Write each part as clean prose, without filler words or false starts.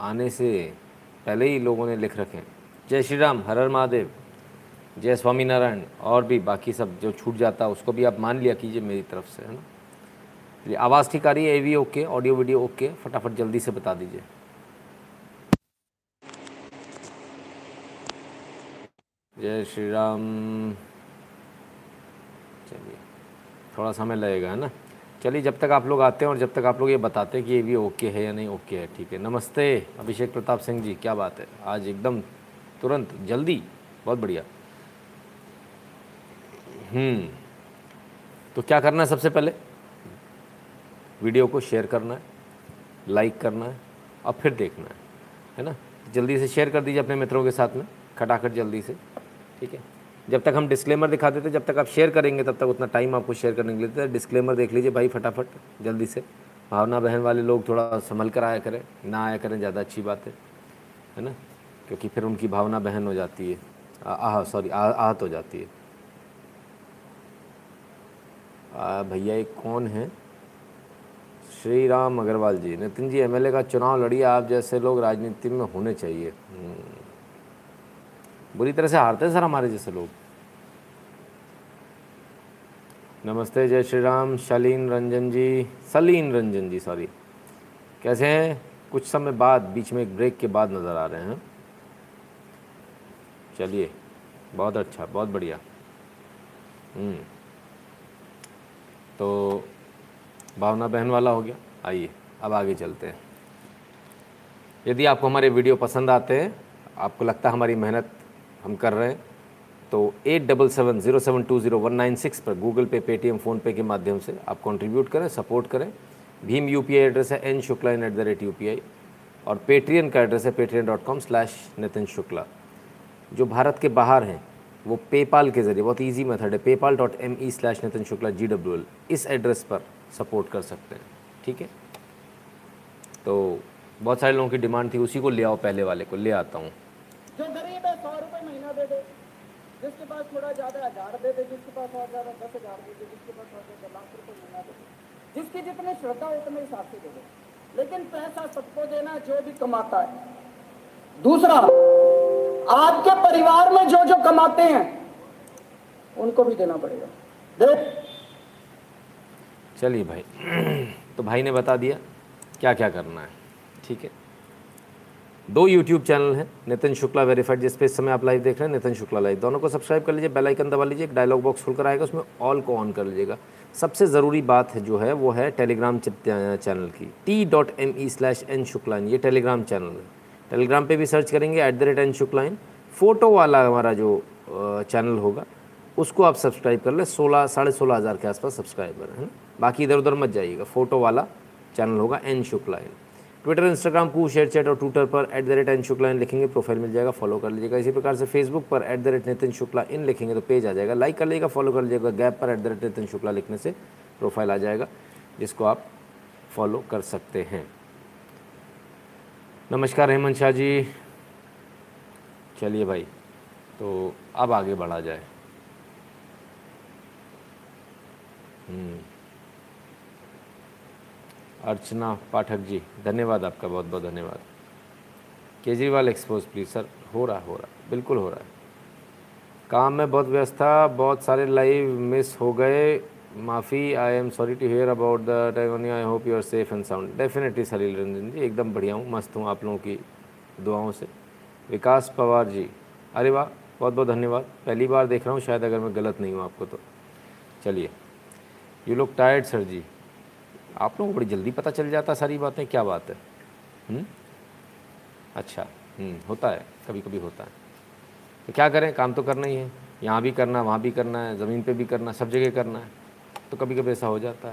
आने से पहले ही लोगों ने लिख रखे हैं। जय श्री राम, हर हर महादेव, जय स्वामीनारायण, और भी बाकी सब जो छूट जाता है उसको भी आप मान लिया कीजिए मेरी तरफ से, है ना। चलिए आवाज़ ठीक आ रही है, AV okay, audio video okay, फटाफट जल्दी से बता दीजिए। जय श्री राम। चलिए थोड़ा समय लगेगा, है ना। चलिए जब तक आप लोग आते हैं और जब तक आप लोग ये बताते हैं कि ये भी ओके है या नहीं ओके है, ठीक है। नमस्ते अभिषेक प्रताप सिंह जी, क्या बात है, आज एकदम तुरंत जल्दी, बहुत बढ़िया। तो क्या करना है, सबसे पहले वीडियो को शेयर करना है, लाइक करना है और फिर देखना है ना। जल्दी से शेयर कर दीजिए अपने मित्रों के साथ में, खटाखट जल्दी से, ठीक है। जब तक हम डिस्क्लेमर दिखा देते, जब तक आप शेयर करेंगे तब तक उतना टाइम आपको शेयर करने के लिए देते। डिस्क्लेमर देख लीजिए भाई फटाफट जल्दी से। भावना बहन वाले लोग थोड़ा संभल कर आया करें, ना आया करें ज़्यादा अच्छी बात है ना, क्योंकि फिर उनकी भावना बहन हो जाती है, आहत हो जाती है। भैया ये कौन है, श्री राम अग्रवाल जी, नितिन जी MLA का चुनाव लड़िए, आप जैसे लोग राजनीति में होने चाहिए। बुरी तरह से हारते हैं सर हमारे जैसे लोग। नमस्ते, जय श्री राम, सलीम रंजन जी, सॉरी, कैसे हैं? कुछ समय बाद बीच में एक ब्रेक के बाद नज़र आ रहे हैं। चलिए बहुत अच्छा, बहुत बढ़िया। तो भावना बहन वाला हो गया। आइए अब आगे चलते हैं। यदि आपको हमारे वीडियो पसंद आते हैं, आपको लगता है हमारी मेहनत हम कर रहे हैं, तो 8770720196 पर Google Pay, Paytm, PhonePe के माध्यम से आप कंट्रीब्यूट करें, सपोर्ट करें। भीम UPI एड्रेस है nshuklain@UPI, और पेट्रियन का एड्रेस है patreon.com/nitin shukla। जो भारत के बाहर हैं वो पेपाल के ज़रिए, बहुत ईजी मेथड है, paypal.me/nitin shukla GWL, इस एड्रेस पर सपोर्ट कर सकते हैं, ठीक है। तो बहुत सारे लोगों की डिमांड थी, उसी को ले आओ, पहले वाले को ले आता हूँ। जो गरीब है 100 रुपये महीना दे दे, जिसके पास थोड़ा ज़्यादा 1000 दे दे, जिसके पास और ज़्यादा 10,000 दे दे, जिसके पास और ज़्यादा लाख रुपये महीना दे दे, जिसकी जितनी श्रद्धा हो उतने हिसाब से दे दे, लेकिन पैसा सबको देना जो भी कमाता है। दूसरा, आपके परिवार में जो जो कमाते हैं उनको भी देना पड़ेगा। देख, चलिए भाई, तो भाई ने बता दिया क्या क्या करना है, ठीक है। 2 YouTube चैनल हैं, नितिन शुक्ला वेरीफाइड जिस पे इस समय आप लाइव देख रहे हैं, नितिन शुक्ला लाइव, दोनों को सब्सक्राइब कर लीजिए, बेल आइकन दबा लीजिए, एक डायलॉग बॉक्स खुलकर आएगा, उसमें ऑल को ऑन कर लीजिएगा। सबसे ज़रूरी बात है जो है वो है टेलीग्राम चैनल की, t.me/nshuklain, ये टेलीग्राम चैनल है। टेलीग्राम पे भी सर्च करेंगे @nshuklain, फ़ोटो वाला हमारा जो चैनल होगा उसको आप सब्सक्राइब कर लें। 16-16,500 के आसपास सब्सक्राइबर हैं, बाकी इधर उधर मत जाइएगा, फ़ोटो वाला चैनल होगा nshuklain। ट्विटर, इंस्टाग्राम, कूश, चैट और ट्विटर पर @nshuklain लिखेंगे, प्रोफाइल मिल जाएगा, फॉलो कर लीजिएगा। इसी प्रकार से फेसबुक पर @nitin shukla in लिखेंगे तो पेज आ जाएगा, लाइक कर लीजिएगा, फॉलो कर लीजिएगा। गैप पर @nitin shukla लिखने से प्रोफाइल आ जाएगा, जिसको आप फॉलो कर सकते हैं। नमस्कार हेमंत शाह जी। चलिए भाई, तो अब आगे बढ़ा जाए। अर्चना पाठक जी, धन्यवाद आपका, बहुत बहुत धन्यवाद। केजरीवाल एक्सपोज प्लीज़ सर, हो रहा, बिल्कुल हो रहा है। काम में बहुत व्यस्त था, बहुत सारे लाइव मिस हो गए, माफ़ी। I am sorry to hear about that, I hope you are safe and sound. Definitely Salil Ranjan ji, एकदम बढ़िया हूँ, मस्त हूँ, आप लोगों की दुआओं से। विकास पवार जी, अरे वाह, बहुत बहुत धन्यवाद, पहली बार देख रहा हूँ शायद, अगर मैं गलत नहीं हूँ आपको तो। चलिए, you look tired sir ji, आप लोगों को बड़ी जल्दी पता चल जाता सारी बातें, क्या बात है। अच्छा, होता है, कभी कभी होता है, तो क्या करें, काम तो करना ही है, यहाँ भी करना, वहाँ भी करना है, ज़मीन पे भी करना, सब जगह करना है, तो कभी कभी ऐसा हो जाता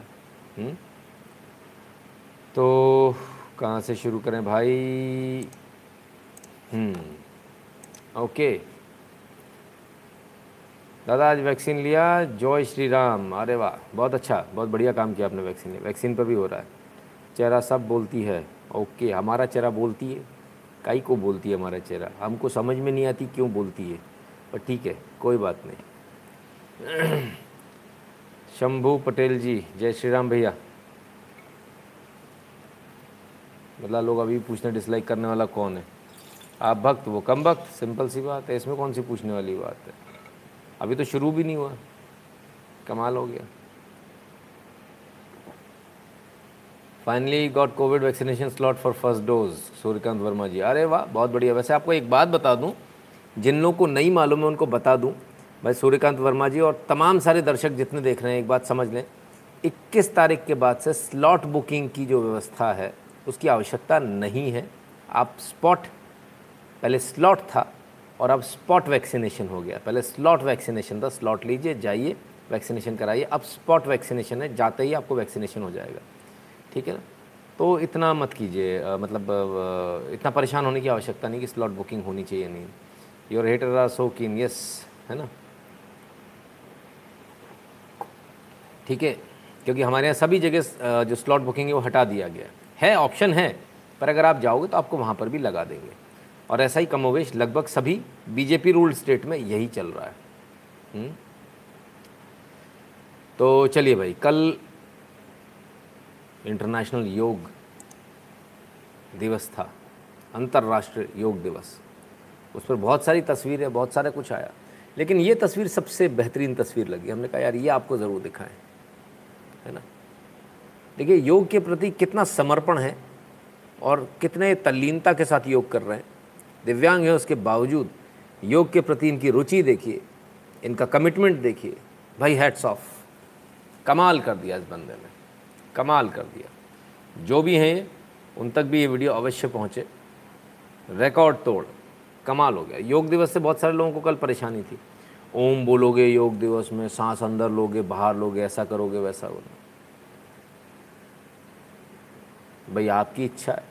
है। तो कहाँ से शुरू करें भाई। ओके दादा, आज वैक्सीन लिया, जय श्री राम, अरे वाह, बहुत अच्छा, बहुत बढ़िया काम किया आपने, वैक्सीन लिया, वैक्सीन पर भी हो रहा है। चेहरा सब बोलती है, ओके, हमारा चेहरा बोलती है, काई को बोलती है हमारा चेहरा, हमको समझ में नहीं आती क्यों बोलती है, पर ठीक है, कोई बात नहीं। शंभू पटेल जी, जय श्री राम भैया। मतलब लोग अभी पूछना डिसलाइक करने वाला कौन है, आप भक्त वो कम भक्त, सिंपल सी बात है, इसमें कौन सी पूछने वाली बात है। अभी तो शुरू भी नहीं हुआ, कमाल हो गया। Finally got Covid vaccination slot for first dose, Suryakant Verma ji, अरे वाह बहुत बढ़िया। वैसे आपको एक बात बता दूं, जिन लोगों को नहीं मालूम है उनको बता दूं, भाई सूर्यकांत वर्मा जी और तमाम सारे दर्शक जितने देख रहे हैं, एक बात समझ लें, 21 तारीख के बाद से स्लॉट बुकिंग की जो व्यवस्था है उसकी आवश्यकता नहीं है। आप स्पॉट, पहले स्लॉट था और अब स्पॉट वैक्सीनेशन हो गया, पहले स्लॉट वैक्सीनेशन था, स्लॉट लीजिए जाइए वैक्सीनेशन कराइए, अब स्पॉट वैक्सीनेशन है, जाते ही आपको वैक्सीनेशन हो जाएगा, ठीक है ना। तो इतना मत कीजिए, मतलब इतना परेशान होने की आवश्यकता नहीं कि स्लॉट बुकिंग होनी चाहिए नहीं। योर हेटर आर सो कीन, यस है ना, ठीक है, क्योंकि हमारे यहाँ सभी जगह जो स्लॉट बुकिंग है वो हटा दिया गया है, ऑप्शन है, पर अगर आप जाओगे तो आपको वहाँ पर भी लगा देंगे। और ऐसा ही कमोवेश लगभग सभी बीजेपी रूल्ड स्टेट में यही चल रहा है। तो चलिए भाई, कल इंटरनेशनल योग दिवस था, अंतर्राष्ट्रीय योग दिवस, उस पर बहुत सारी तस्वीरें, बहुत सारा कुछ आया, लेकिन ये तस्वीर सबसे बेहतरीन तस्वीर लगी, हमने कहा यार ये आपको ज़रूर दिखाएं, है ना। देखिए योग के प्रति कितना समर्पण है और कितने तल्लीनता के साथ योग कर रहे हैं, दिव्यांग है उसके बावजूद योग के प्रति इनकी रुचि देखिए, इनका कमिटमेंट देखिए, भाई हैट्स ऑफ, कमाल कर दिया इस बंदे ने, कमाल कर दिया। जो भी हैं उन तक भी ये वीडियो अवश्य पहुँचे, रिकॉर्ड तोड़, कमाल हो गया। योग दिवस से बहुत सारे लोगों को कल परेशानी थी, ओम बोलोगे योग दिवस में, सांस अंदर लोगे बाहर लोगे, ऐसा करोगे वैसा होगा, भाई आपकी इच्छा है,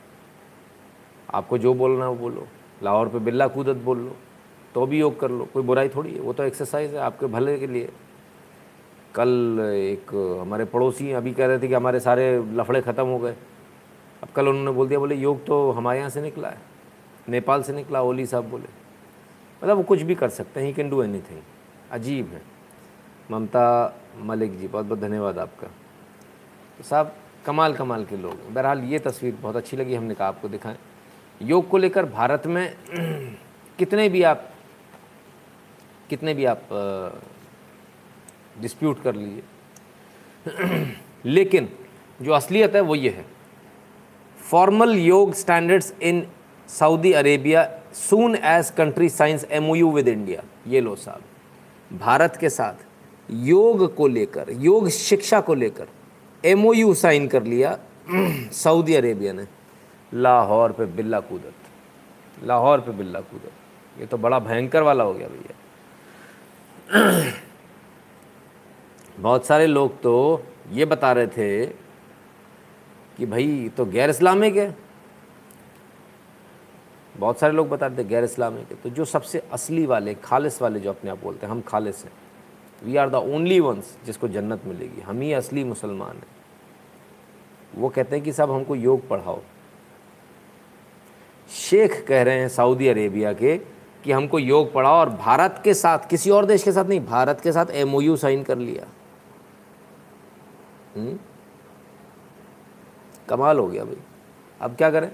आपको जो बोलना है वो बोलो, लाहौर पे बिल्ला कूदत बोल लो तो भी योग कर लो, कोई बुराई थोड़ी है, वो तो एक्सरसाइज है आपके भले के लिए। कल एक हमारे पड़ोसी अभी कह रहे थे कि हमारे सारे लफड़े ख़त्म हो गए, अब कल उन्होंने बोल दिया, बोले योग तो हमारे यहाँ से निकला है, नेपाल से निकला, ओली साहब बोले, मतलब वो कुछ भी कर सकते हैं, he can do anything, अजीब है। ममता मलिक जी बहुत बहुत धन्यवाद आपका, तो साहब कमाल कमाल के लोग। बहरहाल ये तस्वीर बहुत अच्छी लगी, हमने कहा आपको दिखाएं। योग को लेकर भारत में कितने भी आप डिस्प्यूट कर लीजिए, लेकिन जो असलियत है वो ये है, फॉर्मल योग standards in Saudi Arabia soon as country science MOU with India. ये लो साहब, भारत के साथ योग को लेकर, योग शिक्षा को लेकर एमओयू साइन कर लिया सऊदी अरेबिया ने, लाहौर पे बिल्ला कूदत, लाहौर पे बिल्ला कूदत, ये तो बड़ा भयंकर वाला हो गया भैया। बहुत सारे लोग तो ये बता रहे थे कि भाई तो गैर इस्लामिक है, बहुत सारे लोग बता रहे थे गैर इस्लामिक है, तो जो सबसे असली वाले, खालिस वाले, जो अपने आप बोलते हैं हम खालिस हैं, we are the only ones जिसको जन्नत मिलेगी, हम ही असली मुसलमान हैं, वो कहते हैं कि साहब हमको योग पढ़ाओ। शेख कह रहे हैं सऊदी अरेबिया के कि हमको योग पढ़ाओ, और भारत के साथ, किसी और देश के साथ नहीं, भारत के साथ एमओयू साइन कर लिया। कमाल हो गया भाई, अब क्या करें।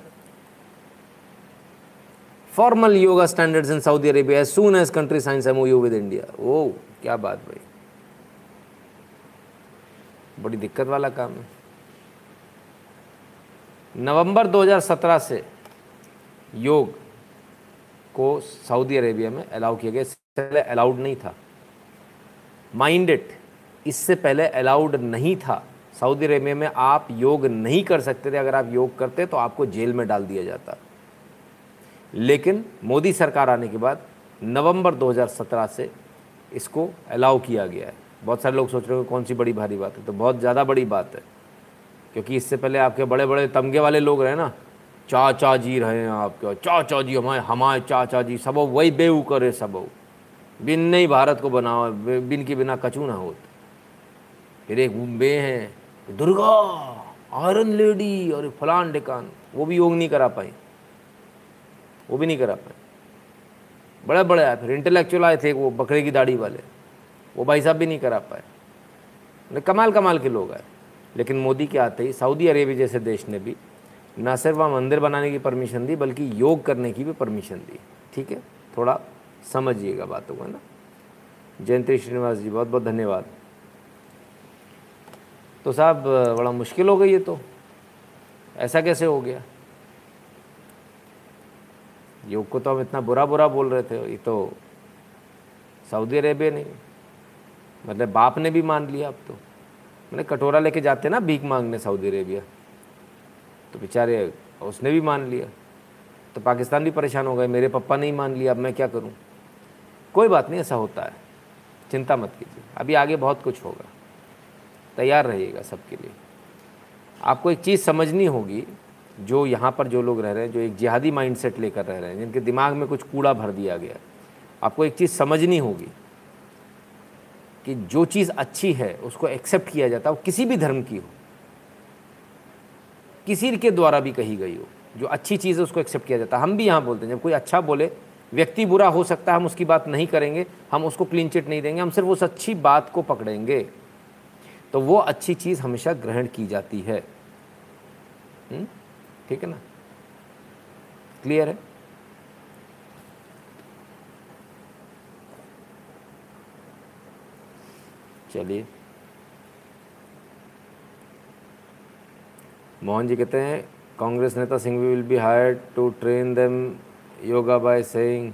Formal yoga standards in Saudi Arabia as soon as country science MOU with India. ओ क्या बात भाई, बड़ी दिक्कत वाला काम है। नवंबर 2017 से योग को सऊदी अरेबिया में अलाउ किया गया, इससे पहले अलाउड नहीं था। माइंड इट, इससे पहले अलाउड नहीं था, सऊदी अरेबिया में आप योग नहीं कर सकते थे, अगर आप योग करते तो आपको जेल में डाल दिया जाता। लेकिन मोदी सरकार आने के बाद नवंबर 2017 से इसको अलाउ किया गया है। बहुत सारे लोग सोच रहे हो कौन सी बड़ी भारी बात है, तो बहुत ज़्यादा बड़ी बात है, क्योंकि इससे पहले आपके बड़े बड़े तमगे वाले लोग रहे ना, चाचा जी रहे आपके, चाचा जी हमारे चाचा जी सबो वही बेऊ करे, सबो बिन नहीं भारत को बनाओ, बिन के बिना कचू ना होते। फिर एक बे हैं दुर्गा आयरन लेडी और फलान ढिकान, वो भी योग नहीं करा पाई, वो भी नहीं करा पाए। बड़े बड़े आए, फिर इंटेलेक्चुअल आए थे वो बकरे की दाढ़ी वाले, वो भाई साहब भी नहीं करा पाए। कमाल कमाल के लोग आए, लेकिन मोदी के आते ही सऊदी अरेबिया जैसे देश ने भी ना सिर्फ वहाँ मंदिर बनाने की परमिशन दी बल्कि योग करने की भी परमिशन दी। ठीक है, थोड़ा समझिएगा बातों को, है ना। जयंती श्रीनिवास जी बहुत बहुत धन्यवाद। तो साहब बड़ा मुश्किल हो गई है, तो ऐसा कैसे हो गया? योग को तो हम इतना बुरा बुरा बोल रहे थे, ये तो सऊदी अरेबिया ने मतलब बाप ने भी मान लिया। अब तो मैंने कटोरा लेके जाते ना भीख मांगने सऊदी अरेबिया, तो बेचारे उसने भी मान लिया, तो पाकिस्तान भी परेशान हो गए, मेरे पापा ने ही मान लिया, अब मैं क्या करूं? कोई बात नहीं, ऐसा होता है, चिंता मत कीजिए, अभी आगे बहुत कुछ होगा, तैयार रहिएगा सबके लिए। आपको एक चीज़ समझनी होगी, जो यहाँ पर जो लोग रह रहे हैं, जो एक जिहादी माइंडसेट लेकर रह रहे हैं, जिनके दिमाग में कुछ कूड़ा भर दिया गया, आपको एक चीज़ समझनी होगी कि जो चीज़ अच्छी है उसको एक्सेप्ट किया जाता है, वो किसी भी धर्म की हो, किसी के द्वारा भी कही गई हो, जो अच्छी चीज़ है उसको एक्सेप्ट किया जाता है। हम भी यहाँ बोलते हैं, जब कोई अच्छा बोले, व्यक्ति बुरा हो सकता है, हम उसकी बात नहीं करेंगे, हम उसको क्लीन चिट नहीं देंगे, हम सिर्फ उस अच्छी बात को पकड़ेंगे, तो वो अच्छी चीज़ हमेशा ग्रहण की जाती है। ठीक है ना, क्लियर है? चलिए, मोहन जी कहते हैं कांग्रेस नेता Singh we will be hired to train them yoga by saying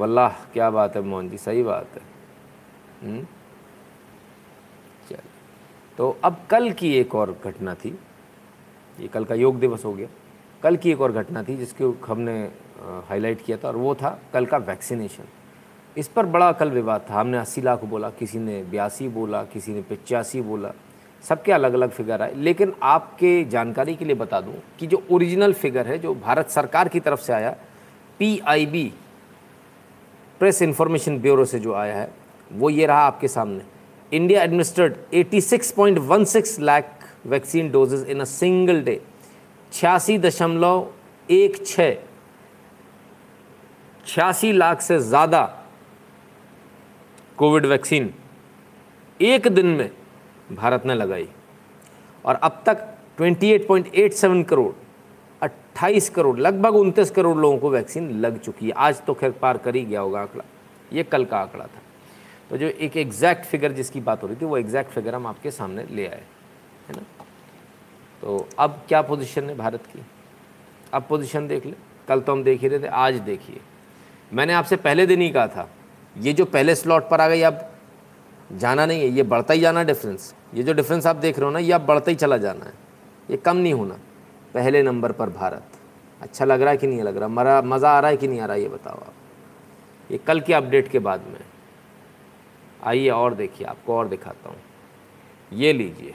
वल्लाह। क्या बात है मोहन जी, सही बात है। चलिए, तो अब कल की एक और घटना थी, ये कल का योग दिवस हो गया, कल की एक और घटना थी जिसको हमने हाईलाइट किया था, और वो था कल का वैक्सीनेशन। इस पर बड़ा कल विवाद था, हमने 80 लाख बोला, किसी ने 82 बोला, किसी ने 85 बोला, सबके अलग अलग फिगर आए। लेकिन आपके जानकारी के लिए बता दूं कि जो ओरिजिनल फिगर है, जो भारत सरकार की तरफ से आया, पीआईबी प्रेस इंफॉर्मेशन ब्यूरो से जो आया है, वो ये रहा आपके सामने। India administered 86.16 lakh vaccine doses in a single day, 86.16 lakh से ज़्यादा कोविड वैक्सीन एक दिन में भारत ने लगाई, और अब तक 28.87 करोड़ 28 करोड़ लगभग 29 करोड़ लोगों को वैक्सीन लग चुकी है। आज तो खैर पार कर ही गया होगा आंकड़ा, ये कल का आंकड़ा था। तो जो एक एग्जैक्ट फिगर जिसकी बात हो रही थी, वो एग्जैक्ट फिगर हम आपके सामने ले आए, है ना। तो अब क्या पोजीशन है भारत की, अब पोजीशन देख ले। कल तो हम देख ही रहे थे, आज देखिए, मैंने आपसे पहले दिन ही कहा था, ये जो पहले स्लॉट पर आ गई, अब जाना नहीं है, ये बढ़ता ही जाना डिफरेंस। ये जो डिफरेंस आप देख रहे हो ना, ये अब बढ़ता ही चला जाना है, ये कम नहीं होना। पहले नंबर पर भारत, अच्छा लग रहा है कि नहीं लग रहा, मरा मज़ा आ रहा है कि नहीं आ रहा, ये बताओ आप। ये कल के अपडेट के बाद में आइए और देखिए, आपको और दिखाता हूँ। ये लीजिए,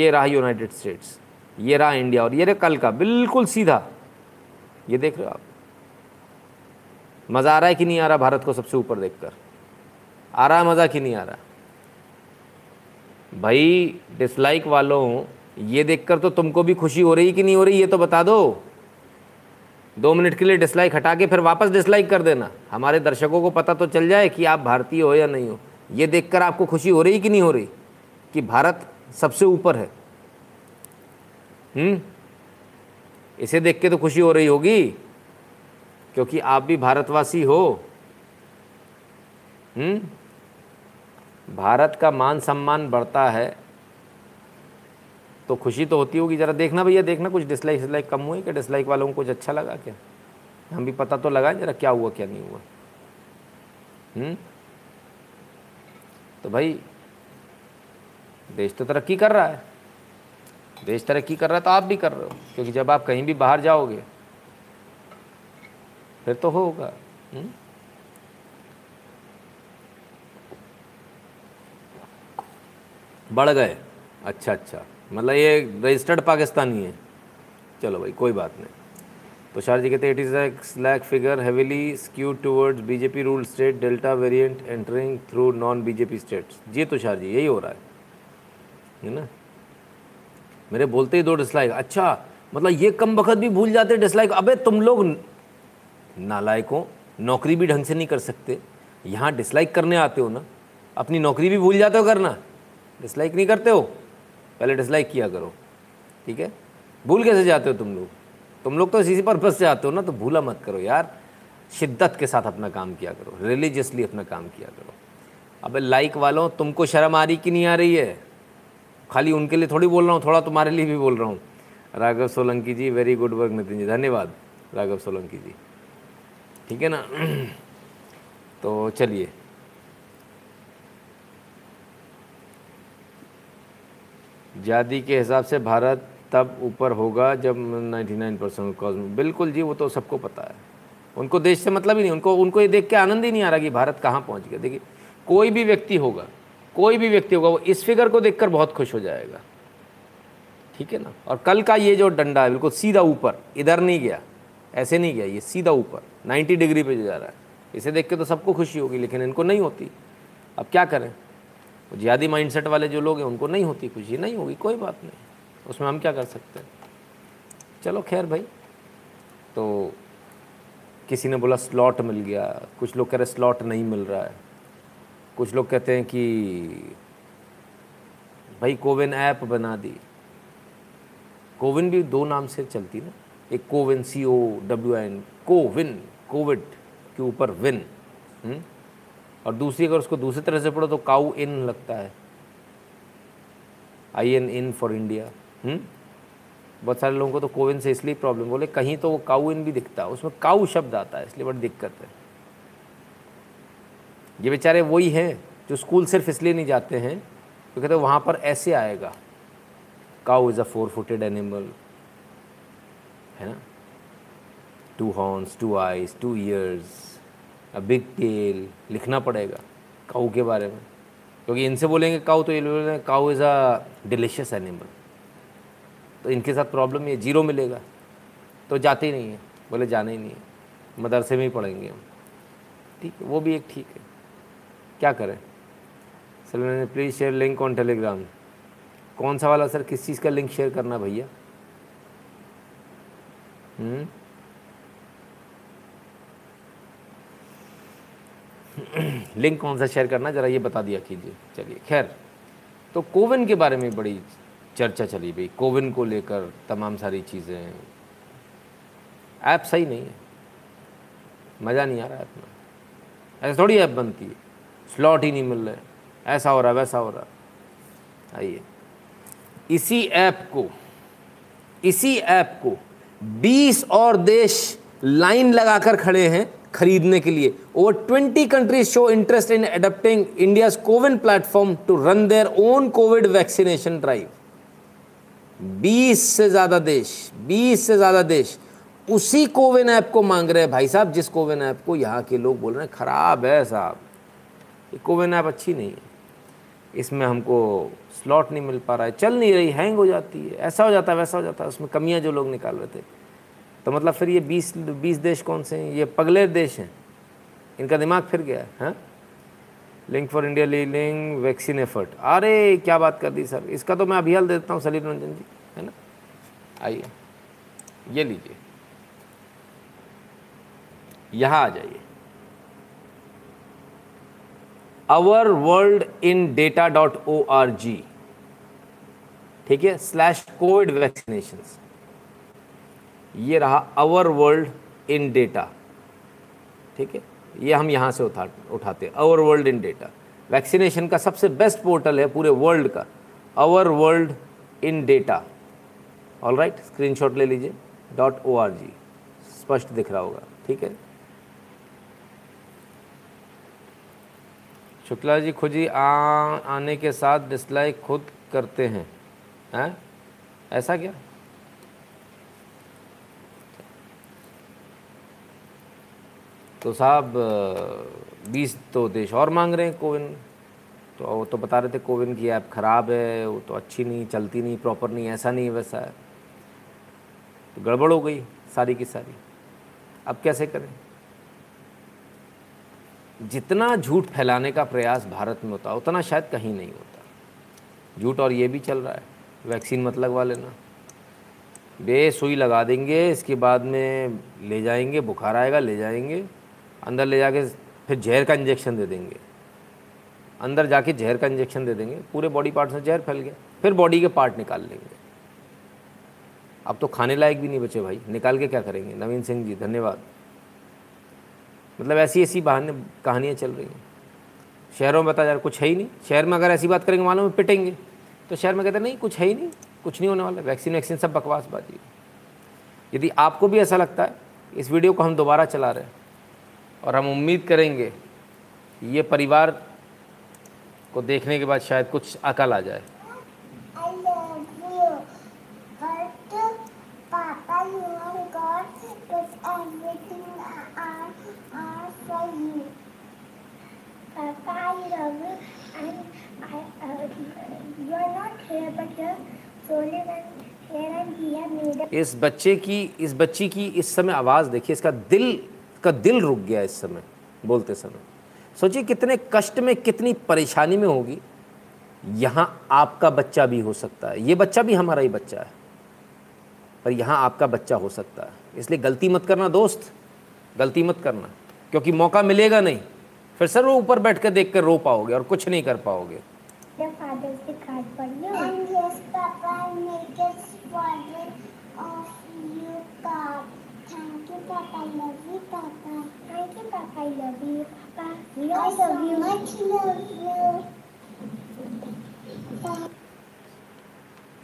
ये रहा यूनाइटेड स्टेट्स, ये रहा इंडिया, और ये रहा कल का, बिल्कुल सीधा, ये देख रहे हो आप। मज़ा आ रहा है कि नहीं आ रहा भारत को सबसे ऊपर देखकर? आ रहा है मज़ा कि नहीं आ रहा? भाई डिसलाइक वालों, ये देखकर तो तुमको भी खुशी हो रही कि नहीं हो रही, ये तो बता दो। 2 मिनट के लिए डिसलाइक हटा के फिर वापस डिसलाइक कर देना, हमारे दर्शकों को पता तो चल जाए कि आप भारतीय हो या नहीं हो। ये देखकर आपको खुशी हो रही कि नहीं हो रही कि भारत सबसे ऊपर है? इसे देख के तो खुशी हो रही होगी, क्योंकि आप भी भारतवासी हो। भारत का मान सम्मान बढ़ता है तो खुशी तो होती होगी। ज़रा देखना भैया, देखना कुछ डिसलाइक डिसलाइक कम हुए क्या? डिसलाइक वालों को कुछ अच्छा लगा क्या? हम भी पता तो लगाएं ज़रा, क्या हुआ क्या नहीं हुआ। तो भाई देश तो तरक्की कर रहा है, देश तरक्की कर रहा है तो आप भी कर रहे हो, क्योंकि जब आप कहीं भी बाहर जाओगे फिर तो होगा। बढ़ गए, अच्छा, मतलब ये रजिस्टर्ड पाकिस्तानी है, चलो भाई कोई बात नहीं। तुषार जी कहते 86 lakh figure heavily skewed towards BJP rule state, delta variant entering through non BJP states. जी तुषार जी, यही हो रहा है ना। मेरे बोलते ही 2 डिसलाइक, अच्छा मतलब ये कम वक्त भी भूल जाते डिसलाइक। अबे तुम लोग नालायकों, नौकरी भी ढंग से नहीं कर सकते, यहाँ डिसलाइक करने आते हो ना, अपनी नौकरी भी भूल जाते हो करना, डिसलाइक नहीं करते हो, पहले डिसलाइक किया करो। ठीक है, भूल कैसे जाते हो तुम लोग? तुम लोग तो इसी पर्पज़ से आते हो ना, तो भूला मत करो यार, शिद्दत के साथ अपना काम किया करो, रिलीजियसली अपना काम किया करो। अबे लाइक वालों, तुमको शर्म आ रही कि नहीं आ रही है? खाली उनके लिए थोड़ी बोल रहा हूँ, थोड़ा तुम्हारे लिए भी बोल रहा हूँ। Raghav Solanki ji, very good work Nitin ji, धन्यवाद राघव सोलंकी जी, ठीक है ना। तो चलिए, जादी के हिसाब से भारत तब ऊपर होगा जब 99% कॉस्मिक। बिल्कुल जी, वो तो सबको पता है, उनको देश से मतलब ही नहीं, उनको ये देख के आनंद ही नहीं आ रहा कि भारत कहाँ पहुँच गया। देखिए कोई भी व्यक्ति होगा, कोई भी व्यक्ति होगा, वो इस फिगर को देखकर बहुत खुश हो जाएगा, ठीक है ना। और कल का ये जो डंडा है बिल्कुल सीधा ऊपर, इधर नहीं गया, ऐसे नहीं गया, ये सीधा ऊपर 90 डिग्री पे जा रहा है। इसे देख के तो सबको खुशी होगी, लेकिन इनको नहीं होती। अब क्या करें, ज़्यादा माइंडसेट वाले जो लोग हैं उनको नहीं होती खुशी, नहीं होगी, कोई बात नहीं, उसमें हम क्या कर सकते हैं। चलो खैर भाई, तो किसी ने बोला स्लॉट मिल गया, कुछ लोग कह रहे स्लॉट नहीं मिल रहा है, कुछ लोग कहते हैं कि भाई कोविन ऐप बना दी। कोविन भी दो नाम से चलती ना, एक कोविन COWIN, कोविन कोविड के ऊपर विन, और दूसरी अगर उसको दूसरी तरह से पढ़ो तो काउ इन लगता है, IN इन फॉर इंडिया। बहुत सारे लोगों को तो कोविन से इसलिए प्रॉब्लम, बोले कहीं तो वो काउ इन भी दिखता है, उसमें काउ शब्द आता है, इसलिए बड़ी दिक्कत है। ये बेचारे वही हैं जो स्कूल सिर्फ इसलिए नहीं जाते हैं क्योंकि तो वहाँ पर ऐसे आएगा cow is a 4-footed animal, है ना, 2 horns, 2 eyes, 2 ears, a big tail लिखना पड़ेगा काऊ के बारे में, क्योंकि इनसे बोलेंगे काऊ तो ये बोलेंगे cow is a delicious animal, तो इनके साथ प्रॉब्लम ये 0 मिलेगा, तो जाते ही नहीं है, बोले जाना ही नहीं है, मदरसे में ही पढ़ेंगे हम, ठीक है, वो भी एक ठीक है, क्या करें। सर मैंने please share link on Telegram, कौन सा वाला सर, किस चीज़ का लिंक शेयर करना भैया? लिंक कौन सा शेयर करना ज़रा ये बता दिया कीजिए। चलिए खैर, तो कोविन के बारे में बड़ी चर्चा चली भाई, कोविन को लेकर तमाम सारी चीज़ें, ऐप सही नहीं है, मज़ा नहीं आ रहा ऐप में, ऐसे थोड़ी ऐप बनती है, स्लॉट ही नहीं मिल रहा है, ऐसा हो रहा वैसा हो रहा। आइए इसी ऐप को 20 और देश लाइन लगाकर खड़े हैं खरीदने के लिए। Over 20 countries show interest in adapting India's CoWIN platform to run their own Covid vaccination drive. 20 से ज़्यादा देश उसी कोविन ऐप को मांग रहे हैं भाई साहब, जिस कोविन ऐप को यहाँ के लोग बोल रहे हैं खराब है साहब, ये कोविन ऐप अच्छी नहीं है, इसमें हमको स्लॉट नहीं मिल पा रहा है, चल नहीं रही, हैंग हो जाती है, ऐसा हो जाता है वैसा हो जाता है, उसमें कमियां जो लोग निकाल रहे थे। तो मतलब फिर ये 20 देश कौन से हैं, ये पगले देश हैं, इनका दिमाग फिर गया है। Link for India leading vaccine effort, अरे क्या बात कर दी सर, इसका तो मैं अभी हल दे देता हूँ सलीम रंजन जी, है ना। आइए ये लीजिए, यहाँ आ जाइए, ourworldindata.org, ठीक है, /COVID vaccinations, ये रहा अवर वर्ल्ड इन डेटा, ठीक है, ये हम यहाँ से उठाते हैं, our world in data vaccination का सबसे बेस्ट पोर्टल है पूरे वर्ल्ड का, our world in data. All right, screenshot ले लीजिए, .org स्पष्ट दिख रहा होगा, ठीक है। शुक्ला जी खुद ही आने के साथ डिसलाइक खुद करते हैं, हैं ऐसा क्या? तो साहब 20 तो देश और मांग रहे हैं कोविन, तो वो तो बता रहे थे कोविन की ऐप ख़राब है, वो तो अच्छी नहीं, चलती नहीं, प्रॉपर नहीं, ऐसा नहीं वैसा है, तो गड़बड़ हो गई सारी की सारी। अब कैसे करें, जितना झूठ फैलाने का प्रयास भारत में होता उतना शायद कहीं नहीं होता झूठ, और ये भी चल रहा है वैक्सीन मत लगवा लेना, बे सुई लगा देंगे, इसके बाद में ले जाएंगे, बुखार आएगा ले जाएंगे अंदर, ले जाके फिर जहर का इंजेक्शन दे देंगे, अंदर जाके जहर का इंजेक्शन दे देंगे, पूरे बॉडी पार्ट से जहर फैल गया, फिर बॉडी के पार्ट निकाल लेंगे। अब तो खाने लायक भी नहीं बचे भाई, निकाल के क्या करेंगे। नवीन सिंह जी धन्यवाद। मतलब ऐसी ऐसी बहाने कहानियाँ चल रही हैं। शहरों में बता जा कुछ है ही नहीं, शहर में अगर ऐसी बात करेंगे मालूम है पिटेंगे, तो शहर में कहते हैं नहीं कुछ है ही नहीं, कुछ नहीं होने वाला, वैक्सीन वैक्सीन सब बकवास बात है। यदि आपको भी ऐसा लगता है, इस वीडियो को हम दोबारा चला रहे हैं और हम उम्मीद करेंगे ये परिवार को देखने के बाद शायद कुछ अकल आ जाए। इस बच्ची की इस समय आवाज़ देखिए, इसका दिल रुक गया इस समय बोलते समय। सोचिए कितने कष्ट में कितनी परेशानी में होगी। यहाँ आपका बच्चा भी हो सकता है, ये बच्चा भी हमारा ही बच्चा है, पर यहाँ आपका बच्चा हो सकता है। इसलिए गलती मत करना दोस्त, गलती मत करना, क्योंकि मौका मिलेगा नहीं, फिर सर वो ऊपर बैठ कर देख कर रो पाओगे और कुछ नहीं कर पाओगे।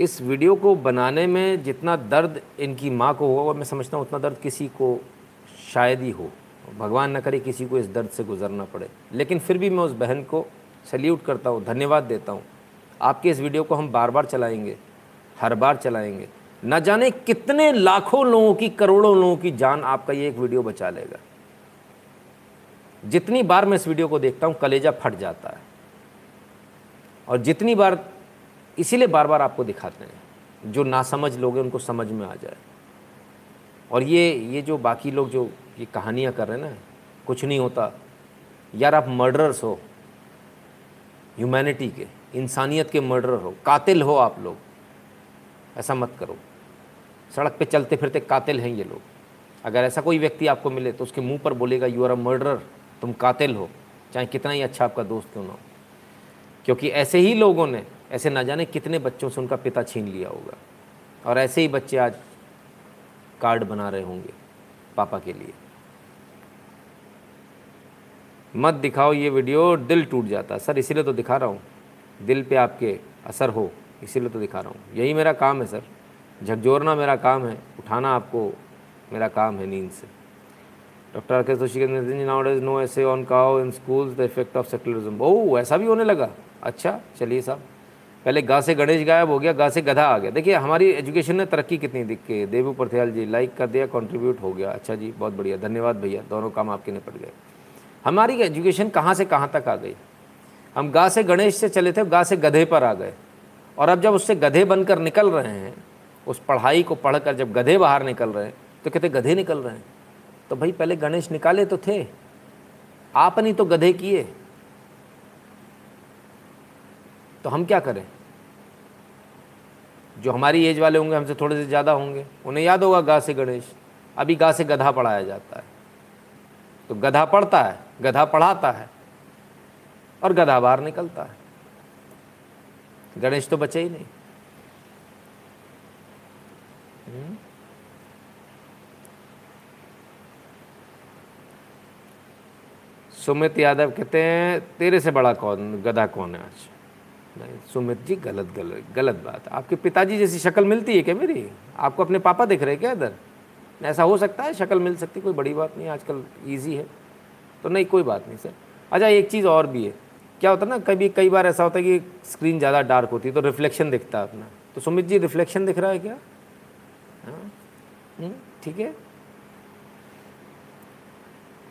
इस वीडियो को बनाने में जितना दर्द इनकी माँ को हुआ, मैं समझता हूँ उतना दर्द किसी को शायद ही हो, भगवान न करे किसी को इस दर्द से गुजरना पड़े। लेकिन फिर भी मैं उस बहन को सैल्यूट करता हूँ, धन्यवाद देता हूँ। आपके इस वीडियो को हम बार बार चलाएंगे, हर बार चलाएंगे, न जाने कितने लाखों लोगों की, करोड़ों लोगों की जान आपका ये एक वीडियो बचा लेगा। जितनी बार मैं इस वीडियो को देखता हूँ कलेजा फट जाता है, और जितनी बार इसीलिए बार बार आपको दिखाते हैं, जो नासमझ लोग हैं उनको समझ में आ जाए। और ये जो बाकी लोग जो ये कहानियाँ कर रहे हैं ना, कुछ नहीं होता यार, आप मर्डरर्स हो, ह्यूमैनिटी के, इंसानियत के मर्डरर हो, कातिल हो आप लोग। ऐसा मत करो, सड़क पे चलते फिरते कातिल हैं ये लोग। अगर ऐसा कोई व्यक्ति आपको मिले तो उसके मुंह पर बोलेगा यू आर अ मर्डरर, तुम कातिल हो, चाहे कितना ही अच्छा आपका दोस्त क्यों ना हो। क्योंकि ऐसे ही लोगों ने ऐसे ना जाने कितने बच्चों से उनका पिता छीन लिया होगा, और ऐसे ही बच्चे आज कार्ड बना रहे होंगे पापा के लिए। मत दिखाओ ये वीडियो, दिल टूट जाता सर, इसीलिए तो दिखा रहा हूँ, दिल पे आपके असर हो इसीलिए तो दिखा रहा हूँ। यही मेरा काम है सर, झकझोरना मेरा काम है, उठाना आपको मेरा काम है नींद से। डॉक्टर आरके जोशी के नाउडेज नो ऐसे on cow in schools the effect of secularism. ओह ऐसा भी होने लगा, अच्छा चलिए साहब। पहले गा से गणेश गायब हो गया, गा से गधा आ गया। देखिए हमारी एजुकेशन ने तरक्की कितनी दिखी है। देवू परथियाल जी लाइक कर दिया, कंट्रीब्यूट हो गया, अच्छा जी बहुत बढ़िया, धन्यवाद भैया, दोनों काम आपके निपट गए। हमारी एजुकेशन कहाँ से कहाँ तक आ गई। हम गा से गणेश से चले थे, गा से गधे पर आ गए, और अब जब उससे गधे बनकर निकल रहे हैं, उस पढ़ाई को पढ़कर जब गधे बाहर निकल रहे हैं तो कहते गधे निकल रहे हैं। तो भाई पहले गणेश निकाले तो थे, आप नहीं तो गधे किए, तो हम क्या करें। जो हमारी एज वाले होंगे, हमसे थोड़े से ज़्यादा होंगे, उन्हें याद होगा गा से गणेश, अभी गा से गधा पढ़ाया जाता है, तो गधा पढ़ता है, गधा पढ़ाता है, और गधा बाहर निकलता है, गणेश तो बचे ही नहीं। सुमित यादव कहते हैं तेरे से बड़ा कौन, गधा कौन है आज। नहीं सुमित जी गलत बात है। आपके पिताजी जैसी शक्ल मिलती है क्या मेरी, आपको अपने पापा दिख रहे हैं क्या इधर, ऐसा हो सकता है, शक्ल मिल सकती, कोई बड़ी बात नहीं, आजकल इजी है तो। नहीं कोई बात नहीं सर। अच्छा एक चीज़ और भी है, क्या होता है ना कई बार ऐसा होता है कि स्क्रीन ज़्यादा डार्क होती है तो रिफ्लेक्शन दिखता है अपना, तो सुमित जी रिफ्लेक्शन दिख रहा है क्या, हाँ ठीक है।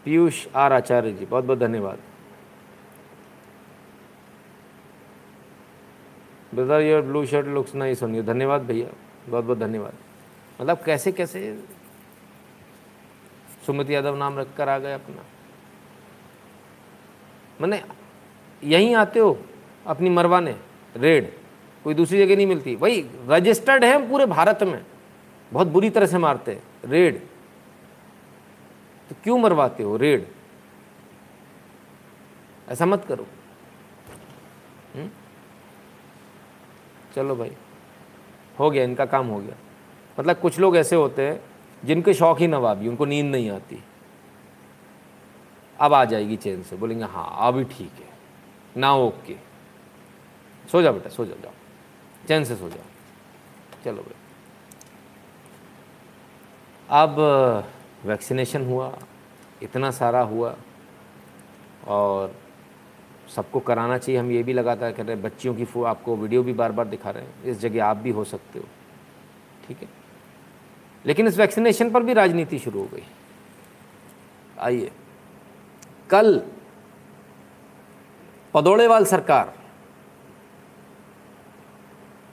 पीयूष आर आचार्य जी बहुत बहुत धन्यवाद। Brother your blue shirt looks nice on you, धन्यवाद भैया, बहुत बहुत धन्यवाद। मतलब कैसे कैसे सुमित यादव नाम रखकर आ गए अपना, मैंने यहीं आते हो अपनी मरवाने रेड, कोई दूसरी जगह नहीं मिलती भाई, रजिस्टर्ड है हम पूरे भारत में, बहुत बुरी तरह से मारते हैं रेड, तो क्यों मरवाते हो रेड, ऐसा मत करो। चलो भाई हो गया, इनका काम हो गया। मतलब कुछ लोग ऐसे होते हैं जिनके शौक ही नवाबी, उनको नींद नहीं आती। अब आ जाएगी चैन से, बोलेंगे हाँ अभी ठीक है ना, ओके सो जाओ बेटा, सो जाओ, जाओ चैन से सो जाओ, चलो बेटा। अब वैक्सीनेशन हुआ, इतना सारा हुआ और सबको कराना चाहिए। हम ये भी लगातार कह रहे हैं, बच्चियों की आपको वीडियो भी बार बार दिखा रहे हैं, इस जगह आप भी हो सकते हो, ठीक है। लेकिन इस वैक्सीनेशन पर भी राजनीति शुरू हो गई। आइए, कल पदोड़ेवाल सरकार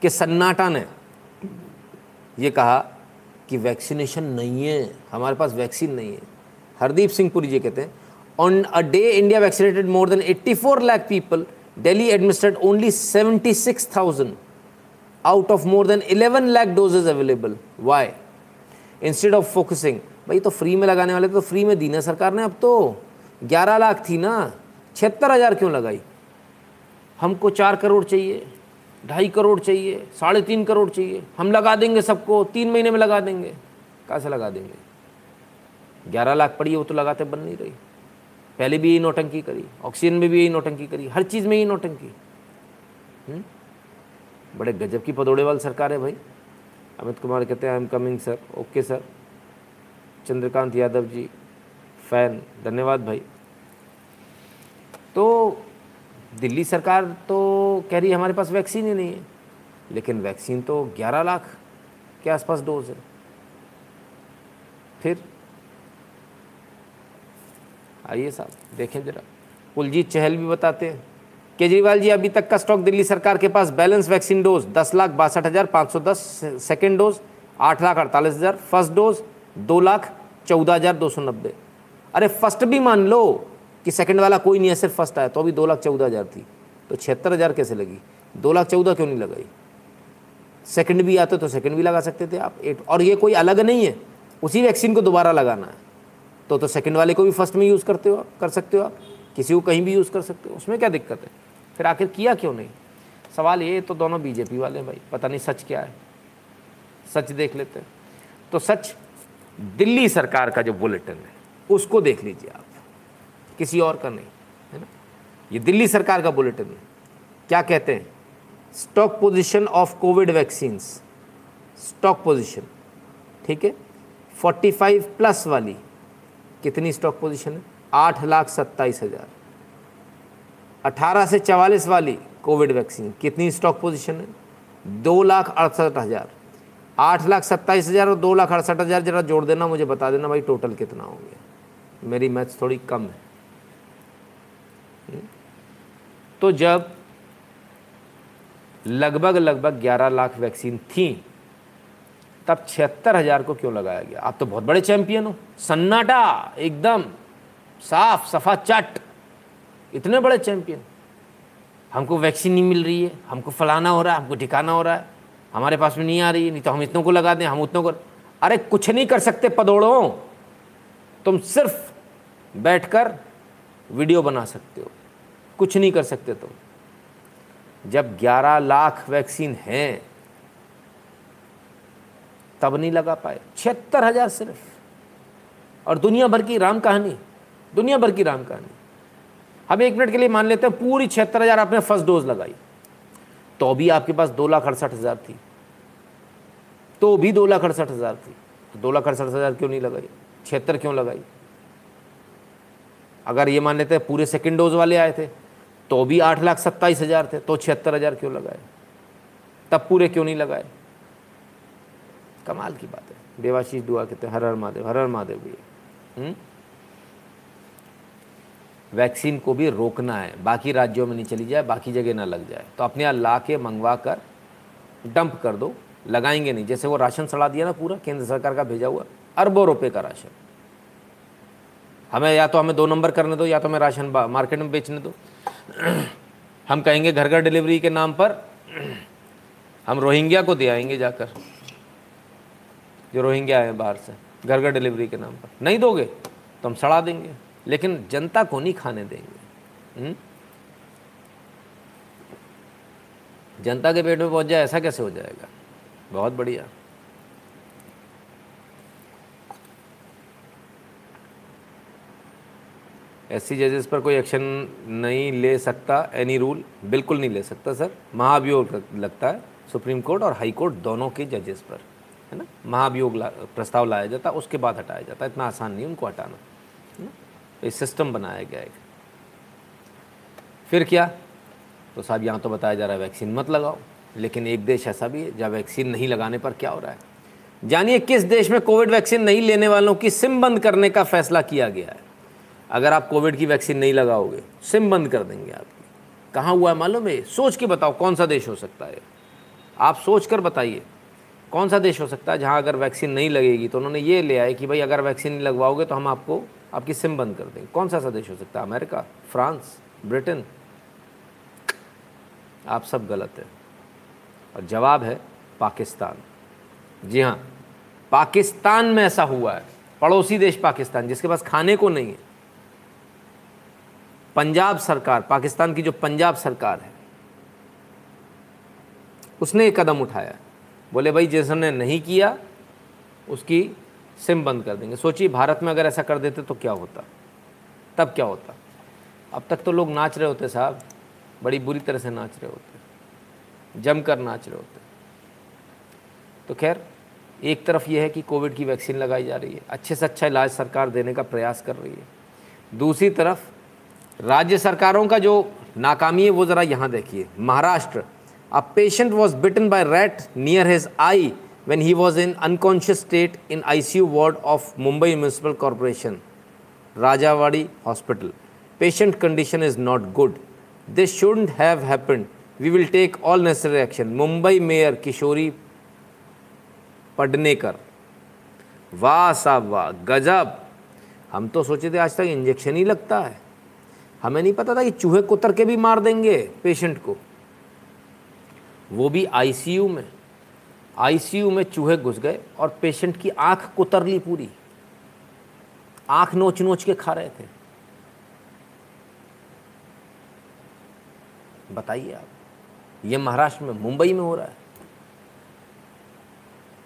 के सन्नाटा ने ये कहा कि वैक्सीनेशन नहीं है, हमारे पास वैक्सीन नहीं है। हरदीप सिंह पुरी जी कहते हैं, on a day India vaccinated more than 84 lakh people, Delhi administered only 76,000 out of more than 11 lakh doses available. Why? Instead of focusing, भाई तो फ्री में लगाने वाले तो फ्री में दी ना सरकार ने, अब तो 11 लाख थी ना, 76,000 क्यों लगाई? हमको 4 करोड़ चाहिए, 2.5 करोड़ चाहिए, 3.5 करोड़ चाहिए, हम लगा देंगे सबको, 3 महीने में लगा देंगे। कहाँ से लगा देंगे? 11 लाख पड़ी है, वो तो लगाते बन नहीं रही। पहले भी यही नौटंकी करी, ऑक्सीजन में भी यही नौटंकी करी, हर चीज़ में यही नौटंकी। बड़े गजब की पदोड़ेवाल सरकार है भाई। अमित कुमार कहते हैं I am coming sir, okay sir. Chandrakant Yadav ji fan, धन्यवाद भाई। तो दिल्ली सरकार तो कह रही है हमारे पास वैक्सीन ही नहीं है, लेकिन वैक्सीन तो 11 लाख के आसपास डोज है। फिर आइए साहब देखें जरा, कुलजीत चहल भी बताते हैं, केजरीवाल जी अभी तक का स्टॉक दिल्ली सरकार के पास balance vaccine dose 10,62,510, second dose 8,48,000, first dose 2,14,290। अरे फर्स्ट भी मान लो कि सेकेंड वाला कोई नहीं है, सिर्फ फर्स्ट आया, तो अभी 2,14,000 थी, तो 76,000 कैसे लगी? 2,14,000 क्यों नहीं लगाई? सेकेंड भी आते तो सेकेंड भी लगा सकते थे आप। और ये कोई अलग नहीं है, उसी वैक्सीन को दोबारा लगाना है, तो सेकंड वाले को भी फर्स्ट में यूज़ करते हो आप, कर सकते हो आप, किसी को कहीं भी यूज़ कर सकते हो, उसमें क्या दिक्कत है? फिर आखिर किया क्यों नहीं? सवाल ये तो दोनों बीजेपी वाले हैं भाई, पता नहीं सच क्या है। सच देख लेते हैं तो सच दिल्ली सरकार का जो बुलेटिन है उसको देख लीजिए आप, किसी और का नहीं है ना, ये दिल्ली सरकार का बुलेटिन है। क्या कहते हैं? Stock position of Covid vaccines, stock position, ठीक है, 45+ वाली कितनी स्टॉक पोजीशन है? 8,27,000। 18 से 44 वाली कोविड वैक्सीन कितनी स्टॉक पोजीशन है? 2,68,000। 8,27,000 और 2,68,000 जरा जोड़ देना, मुझे बता देना भाई टोटल कितना हो गया, मेरी मैथ्स थोड़ी कम है। तो जब लगभग 11 लाख वैक्सीन थी तब 76,000 को क्यों लगाया गया? आप तो बहुत बड़े चैंपियन हो। सन्नाटा एकदम साफ सफा चट, इतने बड़े चैंपियन, हमको वैक्सीन नहीं मिल रही है, हमको फलाना हो रहा है, हमको ठिकाना हो रहा है, हमारे पास में नहीं आ रही है, नहीं तो हम इतनों को लगा दें, हम उतनों को। अरे कुछ नहीं कर सकते पदोड़ों, तुम सिर्फ बैठकर वीडियो बना सकते हो, कुछ नहीं कर सकते तुम। जब 11 लाख वैक्सीन हैं तब नहीं लगा पाए, 76,000 सिर्फ। और दुनिया भर की राम कहानी, दुनिया भर की राम कहानी। हम एक मिनट के लिए मान लेते हैं पूरी 76,000 आपने फर्स्ट डोज लगाई, तो भी आपके पास 2,68,000 थी, तो भी 2,68,000 थी, तो 2,68,000 क्यों नहीं लगाई? 76 क्यों लगाई? अगर ये मान लेते हैं पूरे सेकेंड डोज वाले आए थे तो भी 8,27,000 थे, तो 76,000 क्यों लगाए? तब पूरे क्यों नहीं लगाए? कमाल की बात है। देवाशीष दुआ कहते हैं हर हर महादेव, हर हर महादेव भैया। वैक्सीन को भी रोकना है, बाकी राज्यों में नहीं चली जाए, बाकी जगह ना लग जाए, तो अपने यहाँ ला के मंगवा कर डंप कर दो, लगाएंगे नहीं। जैसे वो राशन सड़ा दिया ना पूरा, केंद्र सरकार का भेजा हुआ अरबों रुपए का राशन, हमें या तो हमें 2 नंबर करने दो, या तो हमें राशन मार्केट में बेचने दो। हम कहेंगे घर घर डिलीवरी के नाम पर हम रोहिंग्या को दे आएंगे जाकर, जो रोहिंग्या आए बाहर से, घर घर डिलीवरी के नाम पर। नहीं दोगे तो हम सड़ा देंगे, लेकिन जनता को नहीं खाने देंगे। जनता के पेट में पहुंच जाए ऐसा कैसे हो जाएगा? बहुत बढ़िया। एससी जजेस पर कोई एक्शन नहीं ले सकता, एनी रूल बिल्कुल नहीं ले सकता सर। महाभियोग लगता है सुप्रीम कोर्ट और हाई कोर्ट दोनों के जजेस पर, है ना। महाभियोग प्रस्ताव लाया जाता है, उसके बाद हटाया जाता है। इतना आसान नहीं उनको हटाना, है ना। तो एक सिस्टम बनाया गया है। फिर क्या, तो साहब यहाँ तो बताया जा रहा है वैक्सीन मत लगाओ, लेकिन एक देश ऐसा भी है जहाँ वैक्सीन नहीं लगाने पर क्या हो रहा है। जानिए किस देश में कोविड वैक्सीन नहीं लेने वालों की सिम बंद करने का फैसला किया गया है। अगर आप कोविड की वैक्सीन नहीं लगाओगे सिम बंद कर देंगे आपकी। कहाँ हुआ है मालूम है? सोच के बताओ कौन सा देश हो सकता है। आप सोच कर बताइए कौन सा देश हो सकता है जहाँ अगर वैक्सीन नहीं लगेगी तो उन्होंने ये ले आए कि भाई अगर वैक्सीन नहीं लगवाओगे तो हम आपको आपकी सिम बंद कर देंगे। कौन सा सा देश हो सकता है? America, France, Britain. आप सब गलत है। और जवाब है पाकिस्तान। जी हाँ, पाकिस्तान में ऐसा हुआ है। पड़ोसी देश पाकिस्तान, जिसके पास खाने को नहीं है। पंजाब सरकार, पाकिस्तान की जो पंजाब सरकार है, उसने एक कदम उठाया। बोले भाई जिसने नहीं किया उसकी सिम बंद कर देंगे। सोचिए भारत में अगर ऐसा कर देते तो क्या होता, तब क्या होता। अब तक तो लोग नाच रहे होते साहब, बड़ी बुरी तरह से नाच रहे होते, जमकर नाच रहे होते। तो खैर, एक तरफ यह है कि कोविड की वैक्सीन लगाई जा रही है, अच्छे से अच्छा इलाज सरकार देने का प्रयास कर रही है। दूसरी तरफ राज्य सरकारों का जो नाकामी है वो ज़रा यहाँ देखिए। Maharashtra, a patient was bitten by rat near his eye when he was in unconscious state in ICU ward of Mumbai municipal corporation Rajawadi hospital. Patient condition is not good, this shouldn't have happened, we will take all necessary action. Mumbai mayor Kishori Pednekar. वाह साहब वाह, गजब। हम तो सोचे थे आज तक इंजेक्शन ही लगता है, हमें नहीं पता था कि चूहे कुतर के भी मार देंगे पेशेंट को, वो भी आईसीयू में। आईसीयू में चूहे घुस गए और पेशेंट की आंख कुतर ली पूरी। आंख नोच नोच के खा रहे थे। बताइए आप, ये महाराष्ट्र में मुंबई में हो रहा है,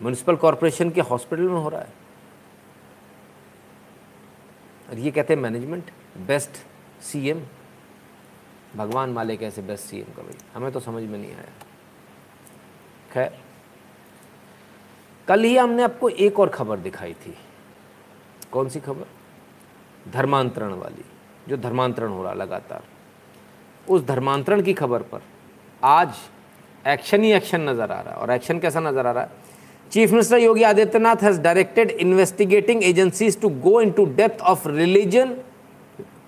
म्युनिसिपल कॉरपोरेशन के हॉस्पिटल में हो रहा है। और ये कहते हैं मैनेजमेंट बेस्ट सीएम। भगवान माले कैसे बेस्ट सीएम का, भाई हमें तो समझ में नहीं आया। खैर, कल ही हमने आपको एक और खबर दिखाई थी। कौन सी खबर? धर्मांतरण वाली, जो धर्मांतरण हो रहा लगातार। उस धर्मांतरण की खबर पर आज एक्शन ही एक्शन नज़र आ रहा है। और एक्शन कैसा नज़र आ रहा है? Chief minister Yogi Adityanath has directed investigating agencies to go in to depth of religion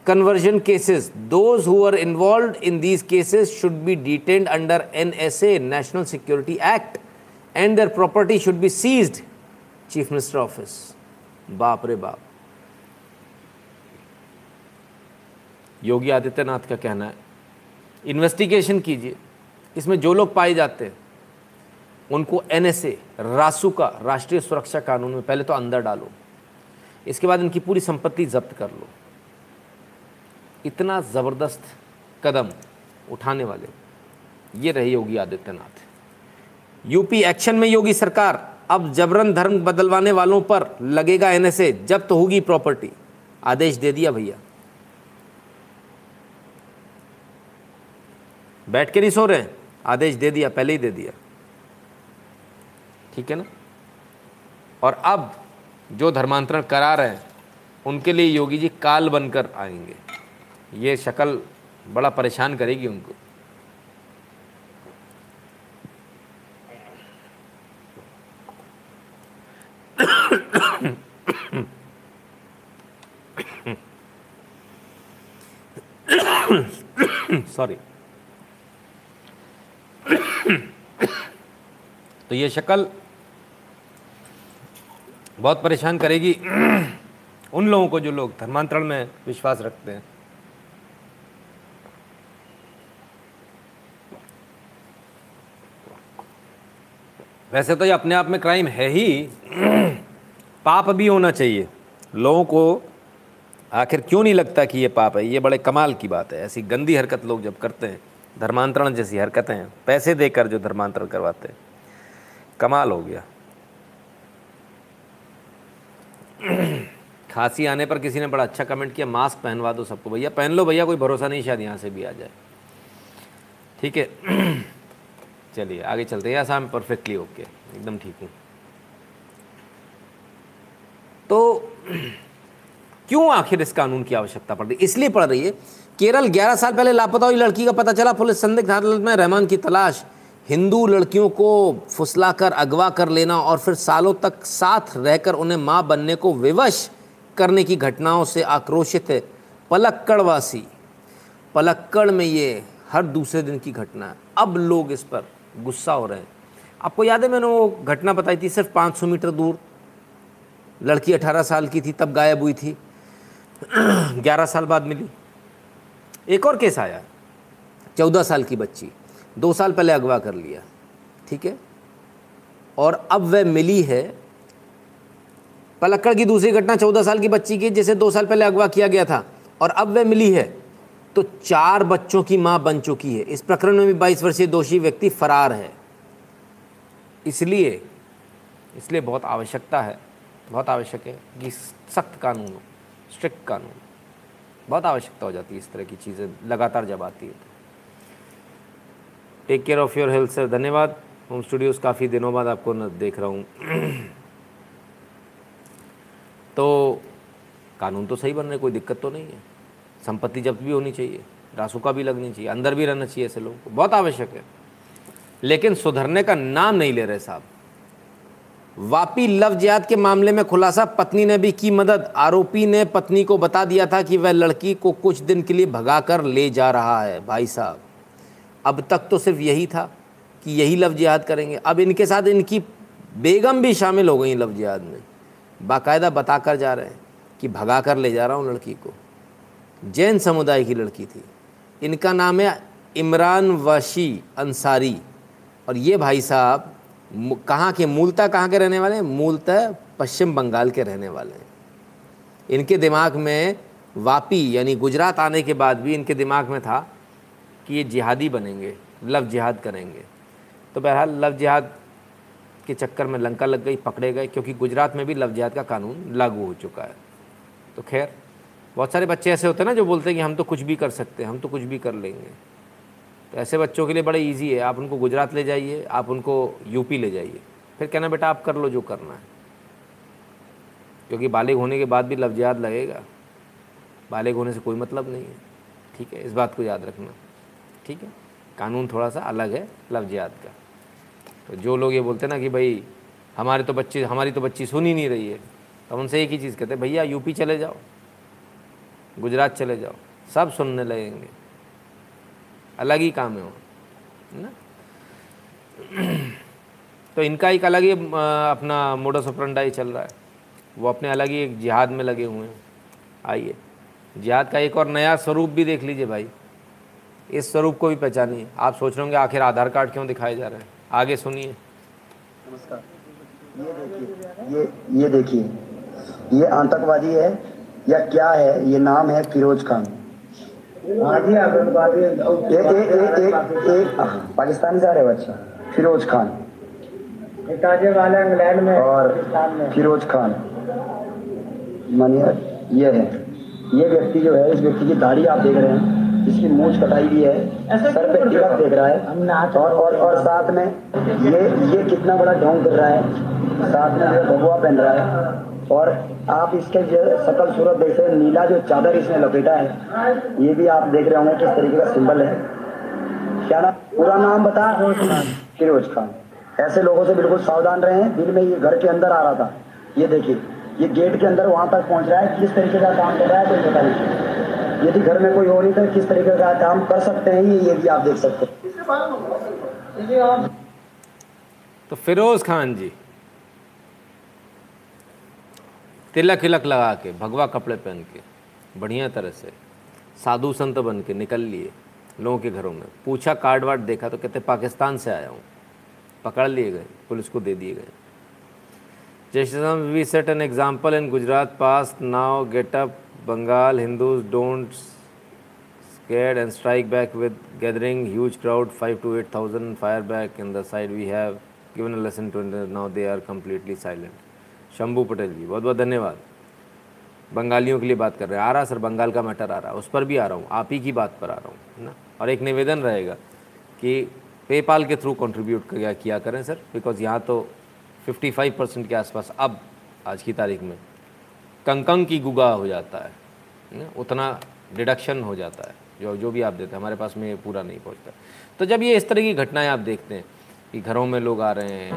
conversion cases. Those who are involved in these cases should be detained under NSA, National Security Act, and their property should be seized. Chief Minister Office. बाप रे बाप। योगी आदित्यनाथ का कहना है investigation कीजिए, इसमें जो लोग पाए जाते हैं उनको NSA, रासुका, राष्ट्रीय सुरक्षा कानून में पहले तो अंदर डालो, इसके बाद इनकी पूरी संपत्ति जब्त कर लो। इतना ज़बरदस्त कदम उठाने वाले ये रहे योगी आदित्यनाथ। यूपी एक्शन में योगी सरकार, अब जबरन धर्म बदलवाने वालों पर लगेगा NSA, जब्त होगी प्रॉपर्टी। आदेश दे दिया भैया। बैठ के नहीं सो रहे हैं, आदेश दे दिया, पहले ही दे दिया, ठीक है ना। और अब जो धर्मांतरण करा रहे हैं उनके लिए योगी जी काल बनकर आएंगे। ये शक्ल बड़ा परेशान करेगी उनको। सॉरी। तो ये शक्ल बहुत परेशान करेगी उन लोगों को जो लोग धर्मांतरण में विश्वास रखते हैं। वैसे तो ये अपने आप में क्राइम है ही, पाप भी होना चाहिए। लोगों को आखिर क्यों नहीं लगता कि ये पाप है? ये बड़े कमाल की बात है। ऐसी गंदी हरकत लोग जब करते हैं, धर्मांतरण जैसी हरकतें हैं, पैसे देकर जो धर्मांतरण करवाते हैं, कमाल हो गया। खांसी आने पर किसी ने बड़ा अच्छा कमेंट किया, मास्क पहनवा दो सबको, भैया पहन लो भैया, कोई भरोसा नहीं शायद यहाँ से भी आ जाए। ठीक है चलिए आगे चलते हैं। Yes I am perfectly okay, एकदम ठीक हूँ। तो क्यों आखिर इस कानून की आवश्यकता पड़ रही है? इसलिए पड़ रही है, केरल 11 साल पहले लापता हुई लड़की का पता चला, पुलिस संदिग्ध हालत में रहमान की तलाश। हिंदू लड़कियों को फुसलाकर अगवा कर लेना और फिर सालों तक साथ रहकर उन्हें मां बनने को विवश करने की घटनाओं से आक्रोशित है पलक्कड़वासी। पलक्कड़ में ये हर दूसरे दिन की घटना है, अब लोग इस पर गुस्सा हो रहे हैं। आपको याद है मैंने वो घटना बताई थी, सिर्फ 500 मीटर दूर लड़की 18 साल की थी, तब गायब हुई थी, 11 साल बाद मिली। एक और केस आया, 14 साल की बच्ची, 2 साल पहले अगवा कर लिया, ठीक है, और अब वह मिली है। पलक्कड़ की दूसरी घटना 14 साल की बच्ची की, जिसे 2 साल पहले अगवा किया गया था और अब वह मिली है, तो 4 बच्चों की मां बन चुकी है। इस प्रकरण में भी 22 वर्षीय दोषी व्यक्ति फरार है। इसलिए बहुत आवश्यकता है, बहुत आवश्यक है कि सख्त कानून हो, स्ट्रिक्ट कानून। बहुत आवश्यकता हो जाती है इस तरह की चीज़ें लगातार जब आती है। Take care of your health sir, धन्यवाद। होम स्टूडियोज़ काफ़ी दिनों बाद आपको देख रहा हूँ। तो कानून तो सही बन रहे, कोई दिक्कत तो नहीं है। संपत्ति जब्त भी होनी चाहिए, रासुका भी लगनी चाहिए, अंदर भी रहना चाहिए ऐसे लोगों को, बहुत आवश्यक है। लेकिन सुधरने का नाम नहीं ले रहे साहब। वापी लव जिहाद के मामले में खुलासा, पत्नी ने भी की मदद। आरोपी ने पत्नी को बता दिया था कि वह लड़की को कुछ दिन के लिए भगाकर ले जा रहा है। भाई साहब, अब तक तो सिर्फ यही था कि यही लव जिहाद करेंगे, अब इनके साथ इनकी बेगम भी शामिल हो गई लव जिहाद में। बाकायदा बताकर जा रहे हैं कि भगा कर ले जा रहा हूँ लड़की को। जैन समुदाय की लड़की थी, इनका नाम है इमरान वाशी अंसारी, और ये भाई साहब कहाँ के, मूलतः कहाँ के रहने वाले हैं? मूलतः पश्चिम बंगाल के रहने वाले हैं। इनके दिमाग में वापी यानी गुजरात आने के बाद भी इनके दिमाग में था कि ये जिहादी बनेंगे, लव जिहाद करेंगे। तो बहरहाल लव जिहाद के चक्कर में लंका लग गई, पकड़े गए, क्योंकि गुजरात में भी लव जिहाद का कानून लागू हो चुका है। तो खैर, बहुत सारे बच्चे ऐसे होते हैं ना जो बोलते हैं कि हम तो कुछ भी कर सकते हैं, हम तो कुछ भी कर लेंगे। तो ऐसे बच्चों के लिए बड़ा इजी है, आप उनको गुजरात ले जाइए, आप उनको यूपी ले जाइए, फिर कहना बेटा आप कर लो जो करना है, क्योंकि बालिग होने के बाद भी लव जिहाद लगेगा। बालिग होने से कोई मतलब नहीं है, ठीक है, इस बात को याद रखना। ठीक है, कानून थोड़ा सा अलग है लव जिहाद का। तो जो लोग ये बोलते हैं ना कि भाई हमारी तो बच्ची सुन ही नहीं रही है, तो उनसे एक ही चीज़ कहते हैं, भैया यूपी चले जाओ, गुजरात चले जाओ, सब सुनने लगेंगे। अलग ही काम है वो, है ना। तो इनका एक अलग ही अपना मोडस ऑपरेंडी चल रहा है, वो अपने अलग ही एक जिहाद में लगे हुए हैं। आइए जिहाद का एक और नया स्वरूप भी देख लीजिए भाई, इस स्वरूप को भी पहचानिए। आप सोच रहे होंगे आखिर आधार कार्ड क्यों दिखाए जा रहे हैं, आगे सुनिए। नमस्कार, ये देखिए, ये आतंकवादी है या क्या है? ये नाम है फिरोज खान। एक पाकिस्तान जा रहे बच्चा फिरोज खान, वाला इंग्लैंड में, और फिरोज खान मानिए ये है। ये व्यक्ति जो है, इस व्यक्ति की दाढ़ी आप देख रहे हैं, इसकी मूंछ कटाई भी है, सर पे टिकट देख रहा है, और साथ में ये कितना बड़ा ढोंग कर रहा है, साथ में भगवा पहन रहा है, और आप इसके जो सकल सूरत देख रहे हैं, नीला जो चादर इसने लपेटा है, ये भी आप देख रहे होंगे किस तरीके का सिंबल है। क्या नाम, पूरा नाम बता, फिरोज खान। ऐसे लोगों से बिल्कुल सावधान रहे हैं। दिन में ये घर के अंदर आ रहा था, ये देखिए, ये गेट के अंदर वहाँ तक पहुँच रहा है, किस तरीके का काम कर रहा है कोई पता नहीं। यदि घर में कोई हो नहीं तो किस तरीके का काम कर सकते हैं, ये भी आप देख सकते हैं। तो फिरोज खान जी तिलक हिलक लगा के, भगवा कपड़े पहन के, बढ़िया तरह से साधु संत बन के निकल लिए लोगों के घरों में, पूछा कार्ड वार्ड देखा तो कहते पाकिस्तान से आया हूँ, पकड़ लिए गए, पुलिस को दे दिए गए। जैसे we set an example in Gujarat, pass now get up Bengal, Hindus don't scare and strike back with gathering huge crowd 5 to 8,000 fire back in the side, we have given a lesson to, now they are completely silent. Shambhu Patel ji बहुत बहुत धन्यवाद। बंगालियों के लिए बात कर रहे हैं, आ रहा सर बंगाल का मैटर आ रहा है, उस पर भी आ रहा हूँ, आप ही की बात पर आ रहा हूँ, है ना। और एक निवेदन रहेगा कि पेपाल के थ्रू कंट्रीब्यूट किया करें सर, बिकॉज यहाँ तो 55% के आसपास अब आज की तारीख में कंकंग की गुगा हो जाता है ना, उतना डिडक्शन हो जाता है जो भी आप देते हैं, हमारे पास में पूरा नहीं पहुँचता। तो जब ये इस तरह की घटनाएँ आप देखते हैं कि घरों में लोग आ रहे हैं,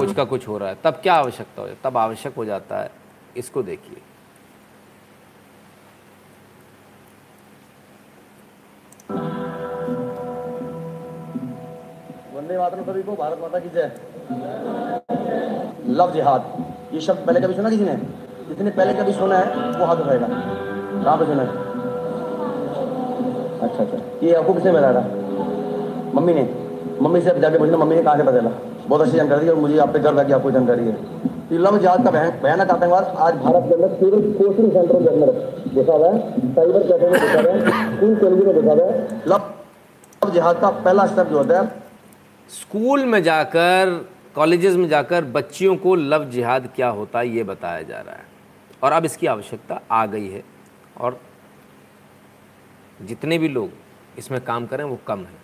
कुछ का कुछ हो रहा है, तब क्या आवश्यकता हो, तब आवश्यक हो जाता है, इसको देखिए। वंदे मातरम सभी को, भारत माता की जय। लव जिहाद, ये शब्द पहले कभी सुना किसी ने? जितने पहले कभी सुना है वो हाथ उठाएगा। कहाँ पे सुना है? अच्छा, ये आपको किसने बताया था? मम्मी ने। मम्मी से आप जाके पूछना मम्मी ने कहाँ से बदला। बहुत अच्छी जानकारी है और मुझे आप पे गर्व है कि आपको जानकारी है। लव जिहाद का भयानक आतंकवाद आज भारत के अंदर केवल कोचिंग सेंटरों के अंदर देखा गया है, साइबर कैफे में देखा गया है, स्कूल कॉलेज में देखा गया है। लव जिहाद का पहला स्टेप जो होता है, स्कूल में जाकर, कॉलेजेस में जाकर बच्चियों को लव जिहाद क्या होता है ये बताया जा रहा है, और अब इसकी आवश्यकता आ गई है। और जितने भी लोग इसमें काम करें वो कम हैं,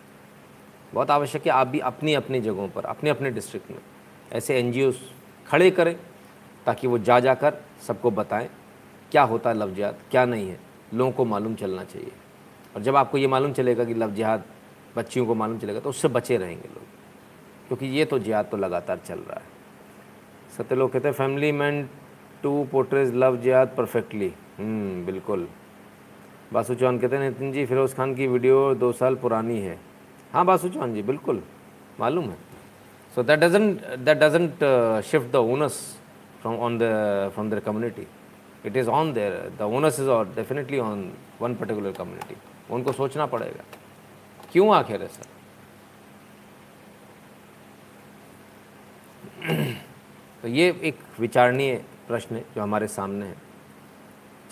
बहुत आवश्यक है आप भी अपनी अपनी जगहों पर, अपने अपने डिस्ट्रिक्ट में ऐसे एनजीओ खड़े करें ताकि वो जा जाकर सबको बताएं क्या होता है लव जिहाद, क्या नहीं है, लोगों को मालूम चलना चाहिए। और जब आपको ये मालूम चलेगा कि लव जिहाद बच्चियों को मालूम चलेगा तो उससे बचे रहेंगे लोग, क्योंकि ये तो जिहाद तो लगातार चल रहा है। सत्य लोग कहते हैं family man to portrays love jihad perfectly, बिल्कुल। बासु चौहान कहते हैं नितिन जी फिरोज़ खान की वीडियो 2 साल पुरानी है। हाँ बासु चौहान जी, बिल्कुल मालूम है। So that doesn't shift the onus from their community. It is on their, the onus is on, definitely on one particular community. उनको सोचना पड़ेगा क्यों आखिर ऐसा। तो ये एक विचारणीय प्रश्न है जो हमारे सामने है।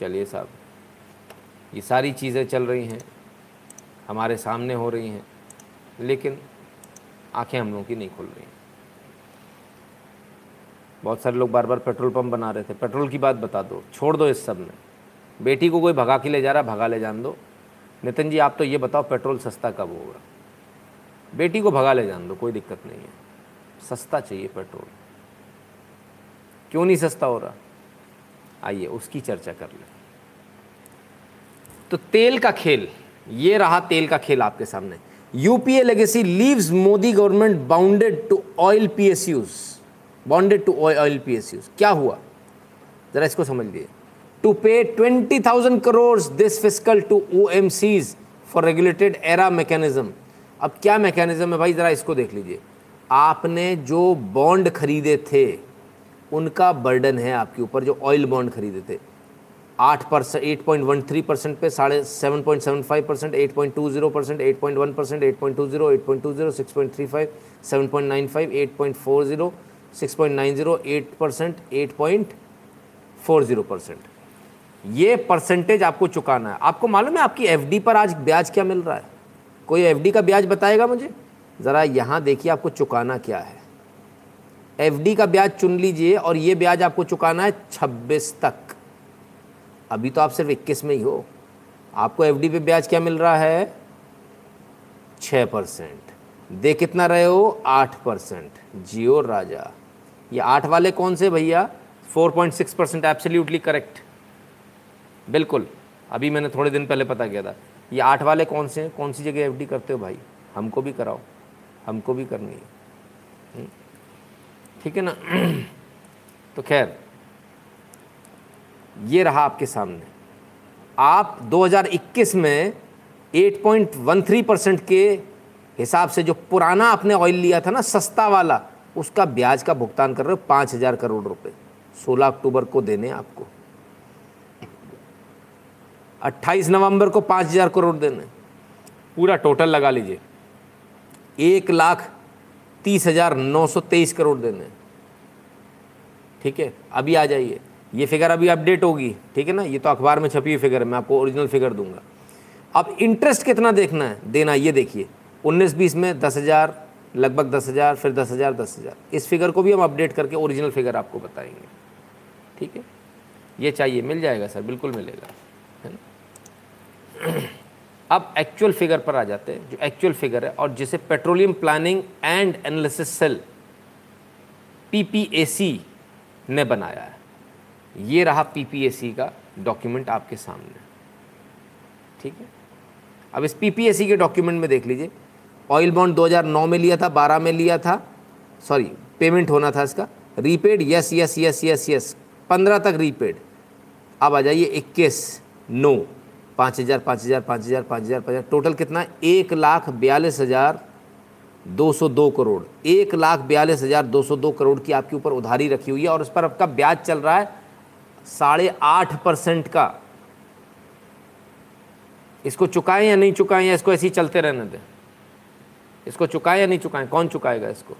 चलिए साहब, ये सारी चीज़ें चल रही हैं, हमारे सामने हो रही हैं, लेकिन आंखें हम लोगों की नहीं खुल रही हैं। बहुत सारे लोग बार बार पेट्रोल पंप बना रहे थे, पेट्रोल की बात बता दो, छोड़ दो इस सब में। बेटी को कोई भगा के ले जा रहा, भगा ले जान दो। नितिन जी आप तो ये बताओ पेट्रोल सस्ता कब होगा? बेटी को भगा ले जान दो, कोई दिक्कत नहीं है, सस्ता चाहिए पेट्रोल। क्यों नहीं सस्ता हो रहा, आइए उसकी चर्चा कर लें। तो तेल का खेल, ये रहा तेल का खेल आपके सामने। UPA legacy leaves Modi government bonded to oil PSUs. क्या हुआ जरा इसको समझिए। To pay 20,000 crore this fiscal to OMCs for regulated era mechanism. अब क्या मैकेनिज्म है भाई, जरा इसको देख लीजिए। आपने जो बॉन्ड खरीदे थे उनका बर्डन है आपके ऊपर, जो ऑयल बॉन्ड खरीदे थे 8.13% पे, 7.75%, 8.20%, 8.1%, 8.20, 8.20, 6.35, 7.95, 8.40, 6.90, 8%, 8.40%। ये परसेंटेज आपको चुकाना है। आपको मालूम है आपकी एफडी पर आज ब्याज क्या मिल रहा है? कोई एफडी का ब्याज बताएगा मुझे? ज़रा यहाँ देखिए आपको चुकाना क्या है। एफडी का ब्याज चुन लीजिए और ये ब्याज आपको चुकाना है 26 तक। अभी तो आप सिर्फ 21 में ही हो। आपको एफडी पे ब्याज क्या मिल रहा है? 6%। दे कितना रहे हो? 8%। जियो राजा, ये 8 वाले कौन से भैया? 4.6%। एब्सोल्युटली करेक्ट, बिल्कुल। अभी मैंने थोड़े दिन पहले पता किया था। ये 8 वाले कौन से हैं? कौन सी जगह एफडी करते हो भाई? हमको भी कराओ, हमको भी करनी है, ठीक है ना। तो खैर ये रहा आपके सामने। आप 2021 में 8.13% के हिसाब से जो पुराना आपने ऑयल लिया था ना, सस्ता वाला, उसका ब्याज का भुगतान कर रहे हो 5,000 करोड़ रुपए। 16 अक्टूबर को देने आपको, 28 नवंबर को 5,000 करोड़ देने। पूरा टोटल लगा लीजिए, 1,30,923 करोड़ देने, ठीक है। अभी आ जाइए, ये फिगर अभी अपडेट होगी, ठीक है ना। ये तो अखबार में छपी हुई फिगर है, मैं आपको ओरिजिनल फिगर दूंगा। अब इंटरेस्ट कितना देखना है देना, ये देखिए 19-20 में 10,000, लगभग 10,000, फिर 10,000, 10,000। इस फिगर को भी हम अपडेट करके ओरिजिनल फिगर आपको बताएंगे, ठीक है। ये चाहिए, मिल जाएगा सर, बिल्कुल मिलेगा, है ना। अब एक्चुअल फिगर पर आ जाते हैं, जो एक्चुअल फिगर है और जिसे petroleum planning and analysis cell PPAC ने बनाया है। ये रहा PPAC का डॉक्यूमेंट आपके सामने, ठीक है। अब इस PPAC के डॉक्यूमेंट में देख लीजिए, ऑयल बॉन्ड 2009 में लिया था, 12 में लिया था, सॉरी पेमेंट होना था इसका, repaid yes yes yes yes yes 15 तक रीपेड। अब आ जाइए 21 नो, 5,000 5,000 5,000 5,000 5,000, टोटल कितना 1,42,202 करोड़, 1,42,202 करोड़ की आपके ऊपर उधारी रखी हुई है और उस पर आपका ब्याज चल रहा है 8.5% का। इसको चुकाएं या नहीं चुकाएं, या इसको ऐसे ही चलते रहने दें? इसको चुकाएं या नहीं चुकाएं? कौन चुकाएगा इसको?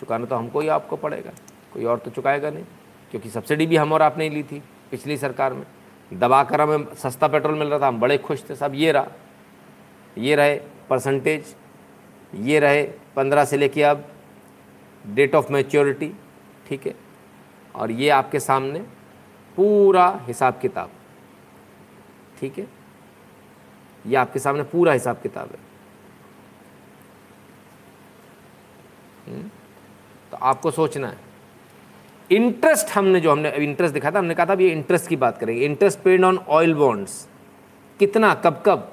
चुकाना तो हमको ही आपको पड़ेगा, कोई और तो चुकाएगा नहीं, क्योंकि सब्सिडी भी हम और आपने ली थी पिछली सरकार में, दबा कर हमें सस्ता पेट्रोल मिल रहा था, हम बड़े खुश थे साहब। ये रहा, ये रहे परसेंटेज, ये रहे 15 से लेके अब डेट ऑफ मैच्योरिटी, ठीक है। और ये आपके सामने पूरा हिसाब किताब, ठीक है, ये आपके सामने पूरा हिसाब किताब है। तो आपको सोचना है, इंटरेस्ट हमने जो इंटरेस्ट दिखाया था, हमने कहा था ये इंटरेस्ट की बात करेंगे, interest paid on oil bonds कितना, कब कब,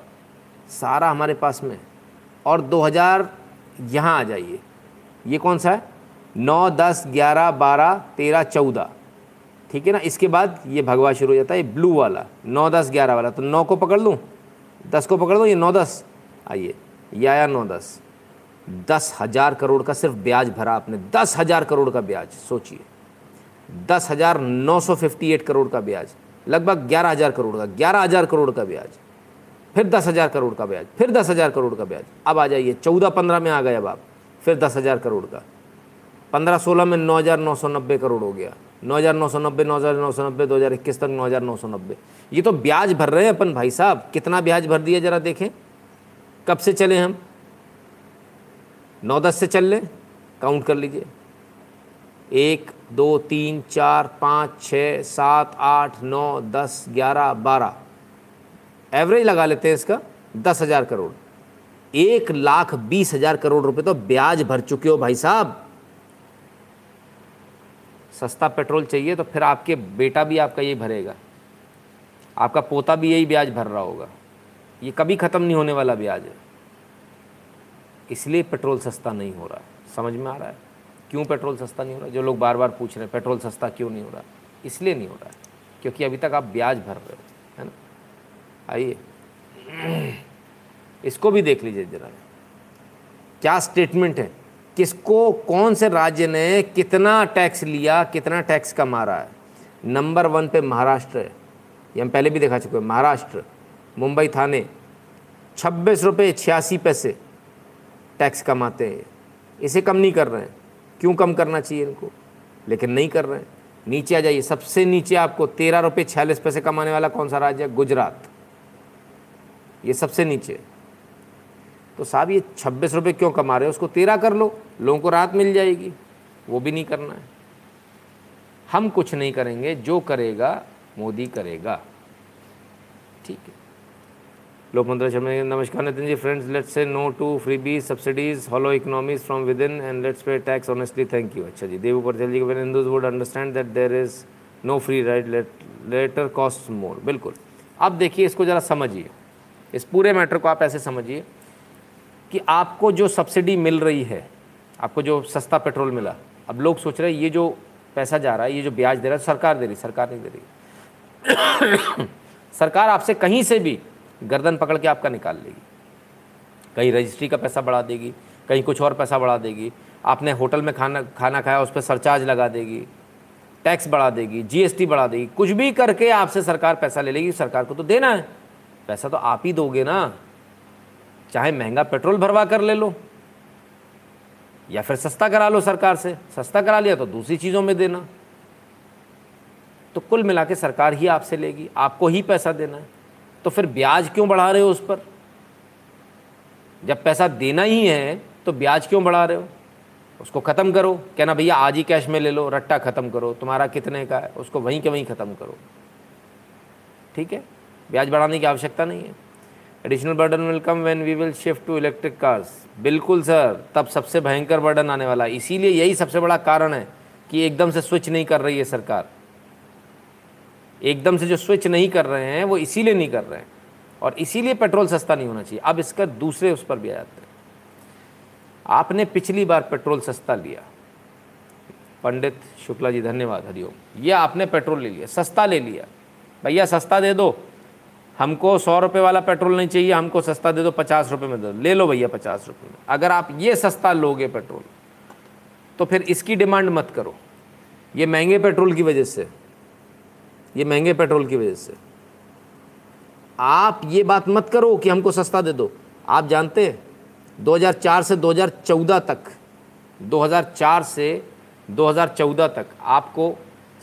सारा हमारे पास में। और 2000 यहाँ आ जाइए, ये कौन सा है 9 10 11 12 13 14, ठीक है ना। इसके बाद ये भगवा शुरू हो जाता है, ये ब्लू वाला 9 10 11 वाला, तो 9 को पकड़ लूँ, 10 को पकड़ लूँ, ये 9 10 आइए, ये आया 9 10। 10,000 करोड़ का सिर्फ ब्याज भरा आपने, 10,000 करोड़ का ब्याज, सोचिए 10,958 करोड़ का ब्याज, लगभग 11,000 करोड़ का, 11,000 करोड़ का ब्याज, फिर 10,000 करोड़ का ब्याज, फिर 10,000 करोड़ का ब्याज। अब आ जाइए 14-15 में आ गए, अब आप फिर 10,000 करोड़ का, 15-16 में 9,990 करोड़ हो गया, 9,990 2021 तक 9,990। ये तो ब्याज भर रहे हैं अपन भाई साहब, कितना ब्याज भर दिया जरा देखें। कब से चले हम, 9-10 से चल लें, काउंट कर लीजिए, 1 2 3 4 5 6 7 8 9 10 11 12, एवरेज लगा लेते हैं इसका 10,000 करोड़, 1,20,000 करोड़ रुपए तो ब्याज भर चुके हो भाई साहब। सस्ता पेट्रोल चाहिए तो फिर आपके बेटा भी आपका यही भरेगा, आपका पोता भी यही ब्याज भर रहा होगा, ये कभी ख़त्म नहीं होने वाला ब्याज है। इसलिए पेट्रोल सस्ता नहीं हो रहा, समझ में आ रहा है क्यों पेट्रोल सस्ता नहीं हो रहा? जो लोग बार बार पूछ रहे हैं पेट्रोल सस्ता क्यों नहीं हो रहा, इसलिए नहीं हो रहा है क्योंकि अभी तक आप ब्याज भर रहे हो, है ना। आइए इसको भी देख लीजिए जरा, क्या स्टेटमेंट है, किसको कौन से राज्य ने कितना टैक्स लिया, कितना टैक्स कमा रहा है। नंबर 1 पे महाराष्ट्र है, ये हम पहले भी दिखा चुके हैं, महाराष्ट्र मुंबई थाने 26 रुपये 86 पैसे टैक्स कमाते हैं, इसे कम नहीं कर रहे हैं, क्यों कम करना चाहिए इनको, लेकिन नहीं कर रहे हैं। नीचे आ जाइए, सबसे नीचे आपको 13 रुपये 46 पैसे कमाने वाला कौन सा राज्य है, गुजरात, ये सबसे नीचे। तो साहब ये 26 रुपये क्यों कमा रहे हो, उसको 13 कर लो, लोगों को राहत मिल जाएगी, वो भी नहीं करना है। हम कुछ नहीं करेंगे, जो करेगा मोदी करेगा, ठीक है। लोकमंत्र शर्मा, नमस्कार Nitin ji, friends let's say no to freebie subsidies hollow economies from with in and let's pay tax honestly, thank you. अच्छा जी, देवू पटेल जी के Hindus would understand that there is no free ride, later cost more, बिल्कुल। अब देखिए इसको ज़रा समझिए, इस पूरे मैटर को आप ऐसे समझिए कि आपको जो सब्सिडी मिल रही है, आपको जो सस्ता पेट्रोल मिला, अब लोग सोच रहे हैं ये जो पैसा जा रहा है, ये जो ब्याज दे रहा है सरकार दे रही, सरकार नहीं दे रही सरकार आपसे कहीं से भी गर्दन पकड़ के आपका निकाल लेगी, कहीं रजिस्ट्री का पैसा बढ़ा देगी, कहीं कुछ और पैसा बढ़ा देगी, आपने होटल में खाना खाया उस पर सरचार्ज लगा देगी, टैक्स बढ़ा देगी, GST बढ़ा देगी, कुछ भी करके आपसे सरकार पैसा ले लेगी। सरकार को तो देना है पैसा, तो आप ही दोगे ना, चाहे महंगा पेट्रोल भरवा कर ले लो या फिर सस्ता करा लो सरकार से, सस्ता करा लिया तो दूसरी चीज़ों में देना, तो कुल मिला के सरकार ही आपसे लेगी, आपको ही पैसा देना है, तो फिर ब्याज क्यों बढ़ा रहे हो उस पर? जब पैसा देना ही है तो ब्याज क्यों बढ़ा रहे हो? उसको ख़त्म करो, कहना भैया आज ही कैश में ले लो, रट्टा ख़त्म करो, तुम्हारा कितने का है उसको वहीं के वहीं ख़त्म करो, ठीक है, ब्याज बढ़ाने की आवश्यकता नहीं है। Additional burden will come when we will shift to electric cars. बिल्कुल सर, तब सबसे भयंकर बर्डन आने वाला है। इसीलिए यही सबसे बड़ा कारण है कि एकदम से स्विच नहीं कर रही है सरकार। एकदम से जो स्विच नहीं कर रहे हैं वो इसीलिए नहीं कर रहे हैं, और इसीलिए पेट्रोल सस्ता नहीं होना चाहिए। अब इसका दूसरे उस पर भी आ जाते हैं। आपने पिछली बार पेट्रोल सस्ता लिया, पंडित शुक्ला जी धन्यवाद, हरिओम। यह आपने पेट्रोल ले लिया, सस्ता ले लिया। भैया सस्ता दे दो, हमको 100 रुपये वाला पेट्रोल नहीं चाहिए, हमको सस्ता दे दो, 50 रुपये में दे दो। ले लो भैया 50 रुपये में। अगर आप ये सस्ता लोगे पेट्रोल तो फिर इसकी डिमांड मत करो, ये महंगे पेट्रोल की वजह से, ये महंगे पेट्रोल की वजह से। आप ये बात मत करो कि हमको सस्ता दे दो। आप जानते हैं 2004 से 2014 तक, 2004 से 2014 तक आपको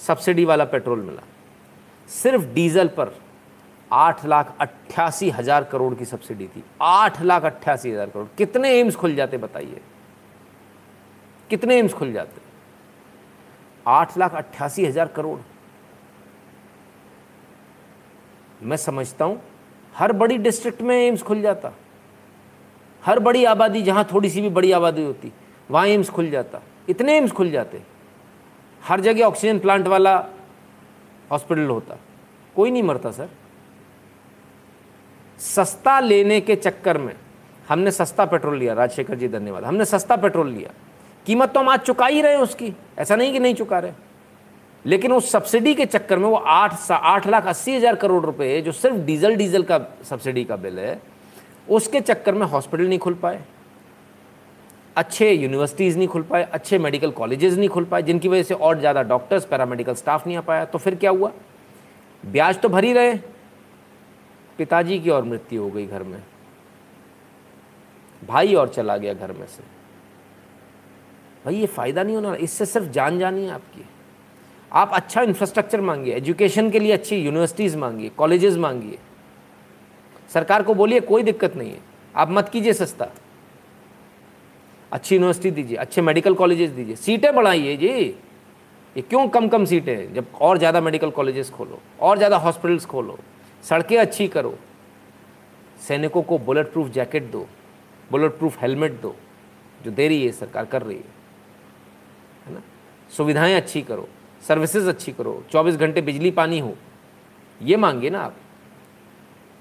सब्सिडी वाला पेट्रोल मिला। सिर्फ डीजल पर 8,88,000 करोड़ की सब्सिडी थी। 8,88,000 करोड़। कितने एम्स खुल जाते बताइए, कितने एम्स खुल जाते? 8,88,000 करोड़। मैं समझता हूँ हर बड़ी डिस्ट्रिक्ट में एम्स खुल जाता, हर बड़ी आबादी, जहाँ थोड़ी सी भी बड़ी आबादी होती वहाँ एम्स खुल जाता, इतने एम्स खुल जाते। हर जगह ऑक्सीजन प्लांट वाला हॉस्पिटल होता, कोई नहीं मरता सर। सस्ता लेने के चक्कर में हमने सस्ता पेट्रोल लिया। राजशेखर जी धन्यवाद। हमने सस्ता पेट्रोल लिया, कीमत तो हम आज चुका ही रहे हैं उसकी, ऐसा नहीं कि नहीं चुका रहे, लेकिन उस सब्सिडी के चक्कर में वो 8,80,000 करोड़ रुपए जो सिर्फ डीजल का सब्सिडी का बिल है, उसके चक्कर में हॉस्पिटल नहीं खुल पाए, अच्छे यूनिवर्सिटीज़ नहीं खुल पाए, अच्छे मेडिकल कॉलेजेस नहीं खुल पाए, जिनकी वजह से और ज़्यादा डॉक्टर्स, पैरामेडिकल स्टाफ नहीं आ पाया। तो फिर क्या हुआ? ब्याज तो भर ही रहे, पिताजी की और मृत्यु हो गई घर में, भाई और चला गया घर में से। भाई ये फ़ायदा नहीं होना, इससे सिर्फ जान जानी है आपकी। आप अच्छा इंफ्रास्ट्रक्चर मांगिए, एजुकेशन के लिए अच्छी यूनिवर्सिटीज़ मांगिए, कॉलेजेस मांगिए। सरकार को बोलिए कोई दिक्कत नहीं है, आप मत कीजिए सस्ता, अच्छी यूनिवर्सिटी दीजिए, अच्छे मेडिकल कॉलेजेस दीजिए, सीटें बढ़ाइए जी। ये क्यों कम कम सीटें हैं? जब और ज़्यादा मेडिकल कॉलेजेस खोलो, और ज़्यादा हॉस्पिटल्स खोलो, सड़कें अच्छी करो, सैनिकों को बुलेट प्रूफ जैकेट दो, बुलेट प्रूफ हेलमेट दो, जो दे रही है सरकार, कर रही है ना। सुविधाएँ अच्छी करो, सर्विसेज अच्छी करो, 24 घंटे बिजली पानी हो, ये मांगिए ना आप।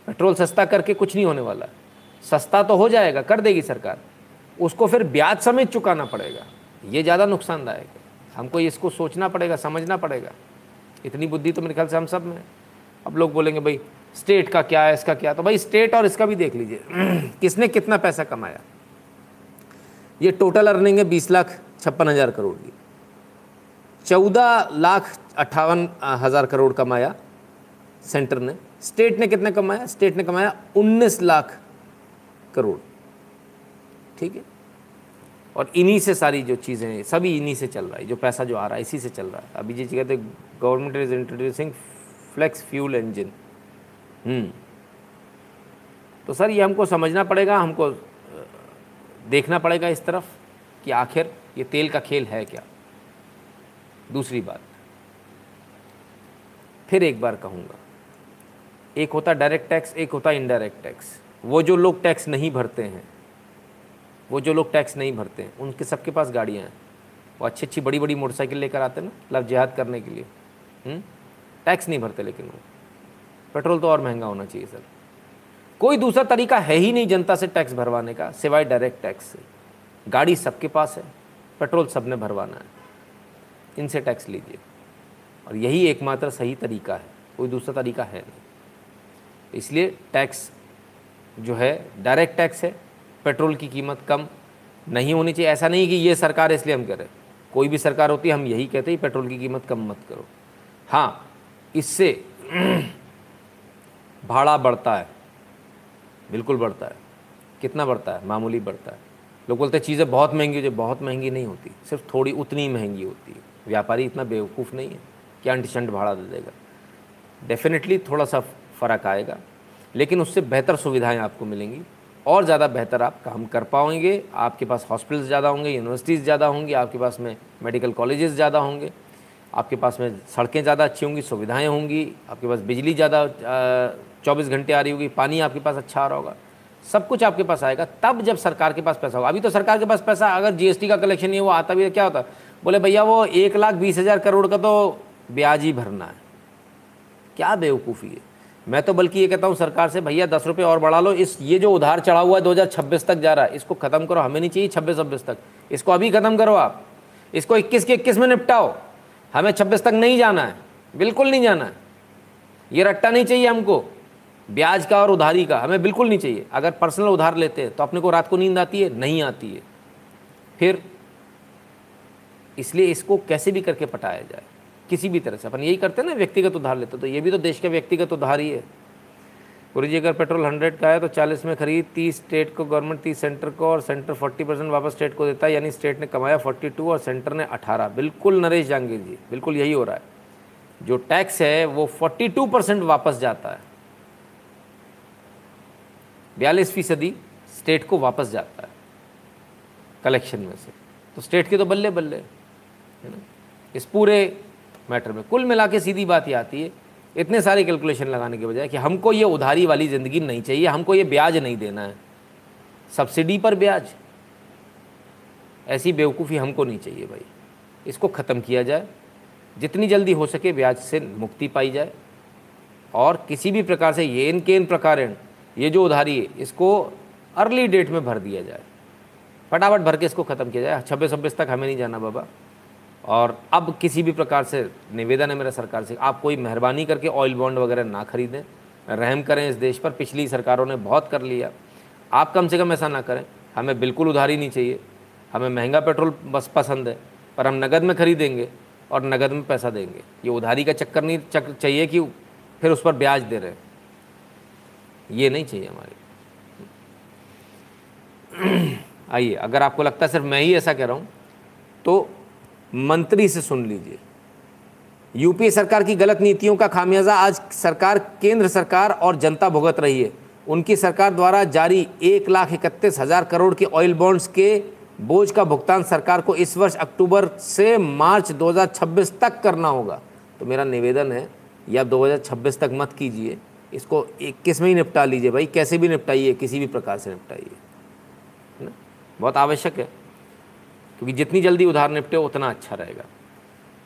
पेट्रोल सस्ता करके कुछ नहीं होने वाला, सस्ता तो हो जाएगा, कर देगी सरकार, उसको फिर ब्याज समेत चुकाना पड़ेगा, ये ज़्यादा नुकसानदायक है। हमको इसको सोचना पड़ेगा, समझना पड़ेगा, इतनी बुद्धि तो मेरे ख्याल से हम सब में। अब लोग बोलेंगे भाई स्टेट का क्या है, इसका क्या है, तो भाई स्टेट और इसका भी देख लीजिए किसने कितना पैसा कमाया। ये टोटल अर्निंग है 20,56,000 करोड़ की, 14,58,000 करोड़ कमाया सेंटर ने। स्टेट ने कितना कमाया? स्टेट ने कमाया 19 लाख करोड़, ठीक है। और इन्हीं से सारी जो चीज़ें हैं, सभी इन्हीं से चल रहा है, जो पैसा जो आ रहा है इसी से चल रहा है। अभी जी कहते हैं government is introducing flex fuel engine. तो सर ये हमको समझना पड़ेगा, हमको देखना पड़ेगा इस तरफ कि आखिर ये तेल का खेल है क्या। दूसरी बात फिर एक बार कहूँगा, एक होता डायरेक्ट टैक्स, एक होता इनडायरेक्ट टैक्स। वो जो लोग टैक्स नहीं भरते हैं, वो जो लोग टैक्स नहीं भरते हैं, उनके सबके पास गाड़ियाँ हैं, वो अच्छी अच्छी बड़ी बड़ी मोटरसाइकिल लेकर आते हैं ना लव जिहाद करने के लिए, टैक्स नहीं भरते। लेकिन वो पेट्रोल तो और महंगा होना चाहिए सर, कोई दूसरा तरीका है ही नहीं जनता से टैक्स भरवाने का सिवाय डायरेक्ट टैक्स से। गाड़ी सबके पास है, पेट्रोल सबने भरवाना है, इनसे टैक्स लीजिए, और यही एकमात्र सही तरीका है, कोई दूसरा तरीका है नहीं। इसलिए टैक्स जो है डायरेक्ट टैक्स है, पेट्रोल की कीमत कम नहीं होनी चाहिए। ऐसा नहीं कि ये सरकार इसलिए हम करें, कोई भी सरकार होती हम यही कहते हैं पेट्रोल की कीमत कम मत करो। हाँ, इससे भाड़ा बढ़ता है, बिल्कुल बढ़ता है। कितना बढ़ता है? मामूली बढ़ता है। लोग बोलते हैं चीज़ें बहुत महंगी हो, बहुत महंगी नहीं होती, सिर्फ थोड़ी उतनी ही महंगी होती है। व्यापारी इतना बेवकूफ़ नहीं है कि अंट-शंट भाड़ा दे देगा। डेफिनेटली थोड़ा सा फ़र्क आएगा, लेकिन उससे बेहतर सुविधाएँ आपको मिलेंगी, और ज़्यादा बेहतर आप काम कर पाओगे। आपके पास हॉस्पिटल्स ज़्यादा होंगे, यूनिवर्सिटीज़ ज़्यादा होंगी, आपके पास में मेडिकल कॉलेजेस ज़्यादा होंगे, आपके पास में सड़कें ज़्यादा अच्छी होंगी, सुविधाएं होंगी, आपके पास बिजली ज़्यादा 24 घंटे आ रही होगी, पानी आपके पास अच्छा आ रहा होगा, सब कुछ आपके पास आएगा तब जब सरकार के पास पैसा होगा। अभी तो सरकार के पास पैसा, अगर जीएसटी का कलेक्शन नहीं वो आता भी क्या होता, बोले भैया वो 1,20,000 करोड़ का तो ब्याज ही भरना है। क्या बेवकूफ़ी है। मैं तो बल्कि ये कहता हूँ सरकार से, भैया 10 रुपये और बढ़ा लो, इस ये जो उधार चढ़ा हुआ है 2026 तक जा रहा है इसको ख़त्म करो, हमें नहीं चाहिए 26-26 तक, इसको अभी ख़त्म करो, आप इसको 21 के 21 में निपटाओ, हमें 26 तक नहीं जाना है, बिल्कुल नहीं जाना है, ये रट्टा नहीं चाहिए हमको ब्याज का और उधारी का, हमें बिल्कुल नहीं चाहिए। अगर पर्सनल उधार लेते हैं तो अपने को रात को नींद आती है, नहीं आती है फिर, इसलिए इसको कैसे भी करके पटाया जाए किसी भी तरह से। अपन यही करते हैं ना, व्यक्तिगत उधार लेते हैं, तो ये भी तो देश का व्यक्तिगत उधार ही है। गुरु जी अगर पेट्रोल 100 का है तो 40 में खरीद, 30 स्टेट को गवर्नमेंट, 30 सेंटर को, और सेंटर 40% वापस स्टेट को देता है, यानी स्टेट ने कमाया 42 और सेंटर ने 18। बिल्कुल नरेश जांगीर जी, बिल्कुल यही हो रहा है। जो टैक्स है वो 42% वापस जाता है, 42% स्टेट को वापस जाता है कलेक्शन में से, तो स्टेट के तो बल्ले बल्ले है ना इस पूरे मैटर में। कुल मिला के सीधी बात ये आती है, इतने सारे कैलकुलेशन लगाने के बजाय, कि हमको ये उधारी वाली ज़िंदगी नहीं चाहिए, हमको ये ब्याज नहीं देना है, सब्सिडी पर ब्याज, ऐसी बेवकूफ़ी हमको नहीं चाहिए भाई। इसको ख़त्म किया जाए, जितनी जल्दी हो सके ब्याज से मुक्ति पाई जाए, और किसी भी प्रकार से ये इन प्रकारेण ये जो उधारी है इसको अर्ली डेट में भर दिया जाए, फटाफट भर के इसको ख़त्म किया जाए। 26-26 तक हमें नहीं जाना बाबा। और अब किसी भी प्रकार से निवेदन है मेरा सरकार से, आप कोई मेहरबानी करके ऑयल बॉन्ड वगैरह ना खरीदें, रहम करें इस देश पर, पिछली सरकारों ने बहुत कर लिया, आप कम से कम ऐसा ना करें। हमें बिल्कुल उधारी नहीं चाहिए, हमें महंगा पेट्रोल बस पसंद है, पर हम नगद में खरीदेंगे और नगद में पैसा देंगे। ये उधारी का चक्कर नहीं चाहिए कि फिर उस पर ब्याज दे रहे हैं, ये नहीं चाहिए हमारे। आइए, अगर आपको लगता है सिर्फ मैं ही ऐसा कह रहा हूँ तो मंत्री से सुन लीजिए। यूपीए सरकार की गलत नीतियों का खामियाजा आज सरकार, केंद्र सरकार और जनता भुगत रही है। उनकी सरकार द्वारा जारी 1,31,000 करोड़ के ऑयल बॉन्ड्स के बोझ का भुगतान सरकार को इस वर्ष अक्टूबर से मार्च 2026 तक करना होगा। तो मेरा निवेदन है, या 2026 तक मत कीजिए, इसको 21 में ही निपटा लीजिए भाई, कैसे भी निपटाइए, किसी भी प्रकार से निपटाइए, है ना, बहुत आवश्यक है, क्योंकि जितनी जल्दी उधार निपटे उतना अच्छा रहेगा।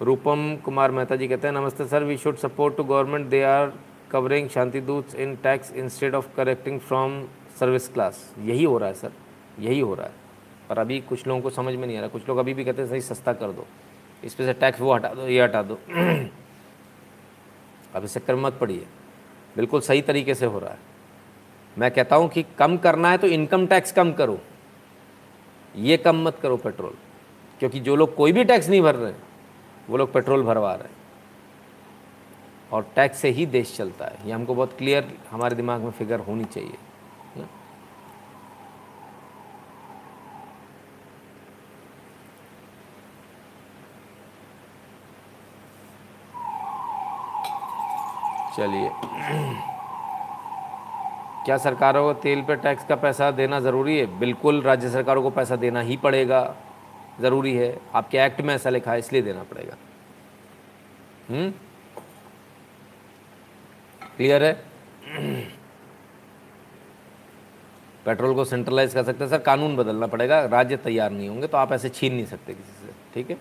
रूपम कुमार मेहता जी कहते हैं, नमस्ते sir, we should support to government, they are covering शांतिदूत in tax instead of correcting from service class. यही हो रहा है सर, यही हो रहा है, पर अभी कुछ लोगों को समझ में नहीं आ रहा। कुछ लोग अभी भी कहते हैं सही सस्ता कर दो, इस पर से टैक्स वो हटा दो, ये हटा दो। अब इस चक्कर मत पड़िए, बिल्कुल सही तरीके से हो रहा है। मैं कहता हूँ कि कम करना है तो इनकम टैक्स कम करो, ये कम मत करो पेट्रोल, क्योंकि जो लोग कोई भी टैक्स नहीं भर रहे हैं वो लोग पेट्रोल भरवा रहे हैं, और टैक्स से ही देश चलता है, ये हमको बहुत क्लियर हमारे दिमाग में फिगर होनी चाहिए ना? चलिए, क्या सरकारों को तेल पे टैक्स का पैसा देना ज़रूरी है? बिल्कुल, राज्य सरकारों को पैसा देना ही पड़ेगा, ज़रूरी है, आपके एक्ट में ऐसा लिखा है, इसलिए देना पड़ेगा। क्लियर है। पेट्रोल को सेंट्रलाइज कर सकते हैं सर, कानून बदलना पड़ेगा, राज्य तैयार नहीं होंगे तो आप ऐसे छीन नहीं सकते किसी से, ठीक है।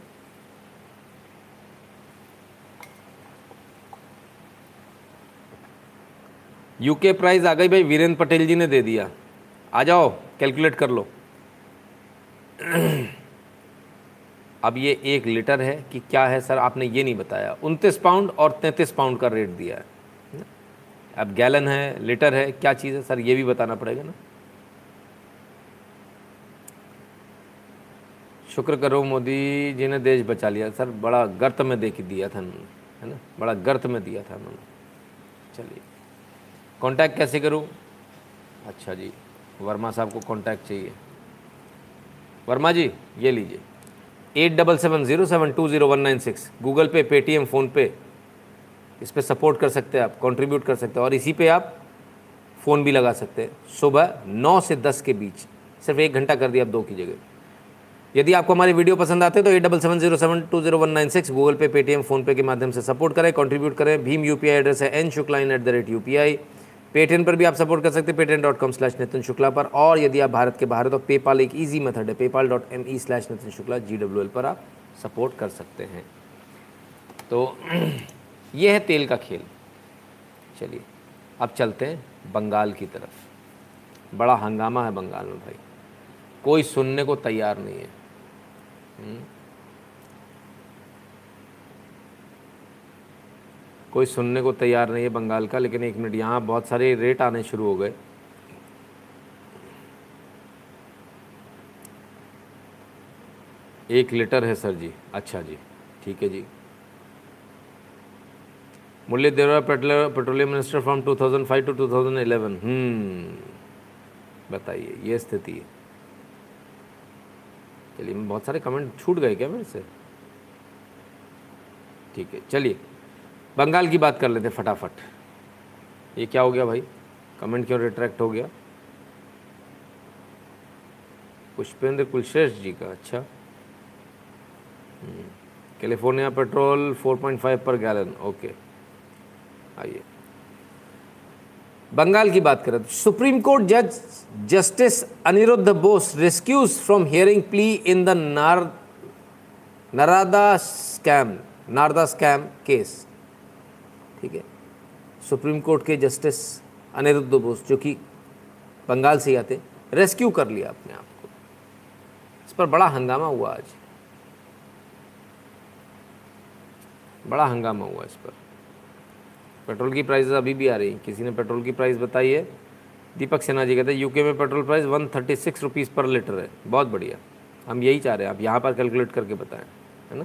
यूके प्राइस आ गई भाई, वीरेंद्र पटेल जी ने दे दिया, आ जाओ कैलकुलेट कर लो। अब ये 1 लीटर है कि क्या है सर, आपने ये नहीं बताया। 29 पाउंड और 33 पाउंड का रेट दिया है। अब गैलन है, लीटर है, क्या चीज़ है सर, ये भी बताना पड़ेगा ना। शुक्र करो मोदी जी ने देश बचा लिया सर, बड़ा गर्त में दे के दिया था उन्होंने, है ना, बड़ा गर्त में दिया था उन्होंने। चलिए, कांटेक्ट कैसे करूं? अच्छा जी, वर्मा साहब को कांटेक्ट चाहिए। वर्मा जी ये लीजिए, 8770720196, Google Pay, Paytm, PhonePe, इस पे सपोर्ट कर सकते हैं आप, कंट्रीब्यूट कर सकते हैं, और इसी पे आप फ़ोन भी लगा सकते हैं। सुबह 9 से 10 के बीच, सिर्फ 1 घंटा कर दिया आप 2 की जगह। यदि आपको हमारे वीडियो पसंद आते हैं तो 8770720196 Google Pay, Paytm, PhonePe के माध्यम से सपोर्ट करें, कंट्रीब्यूट करें। भीम यूपीआई एड्रेस है nshuklain@upi। पेटीएम पर भी आप सपोर्ट कर सकते हैं, patreon.com/नितिन शुक्ला पर। और यदि आप भारत के बाहर हो तो पेपाल एक ईजी मेथड है, paypal.me/नितिन शुक्ला GWL पर आप सपोर्ट कर सकते हैं। तो ये है तेल का खेल। चलिए अब चलते हैं बंगाल की तरफ। बड़ा हंगामा है बंगाल में भाई, कोई सुनने को तैयार नहीं है। कोई सुनने को तैयार नहीं है बंगाल का। लेकिन एक मिनट, यहाँ बहुत सारे रेट आने शुरू हो गए। एक लीटर है सर जी, अच्छा जी, ठीक है जी। Murli Deora petroleum minister from 2005 to 2011। बताइए, ये स्थिति है। चलिए, बहुत सारे कमेंट छूट गए क्या मेरे से? ठीक है, चलिए बंगाल की बात कर लेते हैं फटाफट। ये क्या हो गया भाई, कमेंट क्यों रिट्रैक्ट हो गया? पुष्पेंद्र कुलश्रेष्ठ जी का, अच्छा। कैलिफोर्निया पेट्रोल 4.5 पर गैलन, ओके। आइए बंगाल की बात करें। सुप्रीम कोर्ट जज justice Aniruddha Bose rescues from hearing plea in the Narada scam case. ठीक है, सुप्रीम कोर्ट के जस्टिस अनिरुद्ध बोस, जो कि बंगाल से आते, रेस्क्यू कर लिया अपने आप को। इस पर बड़ा हंगामा हुआ आज, बड़ा हंगामा हुआ इस पर। पेट्रोल की प्राइस अभी भी आ रही, किसी ने पेट्रोल की प्राइस बताई है। दीपक सेना जी कहते हैं यूके में पेट्रोल प्राइस 136 रुपीज़ पर लीटर है। बहुत बढ़िया, हम यही चाह रहे हैं, आप यहाँ पर कैलकुलेट करके बताएं, है ना।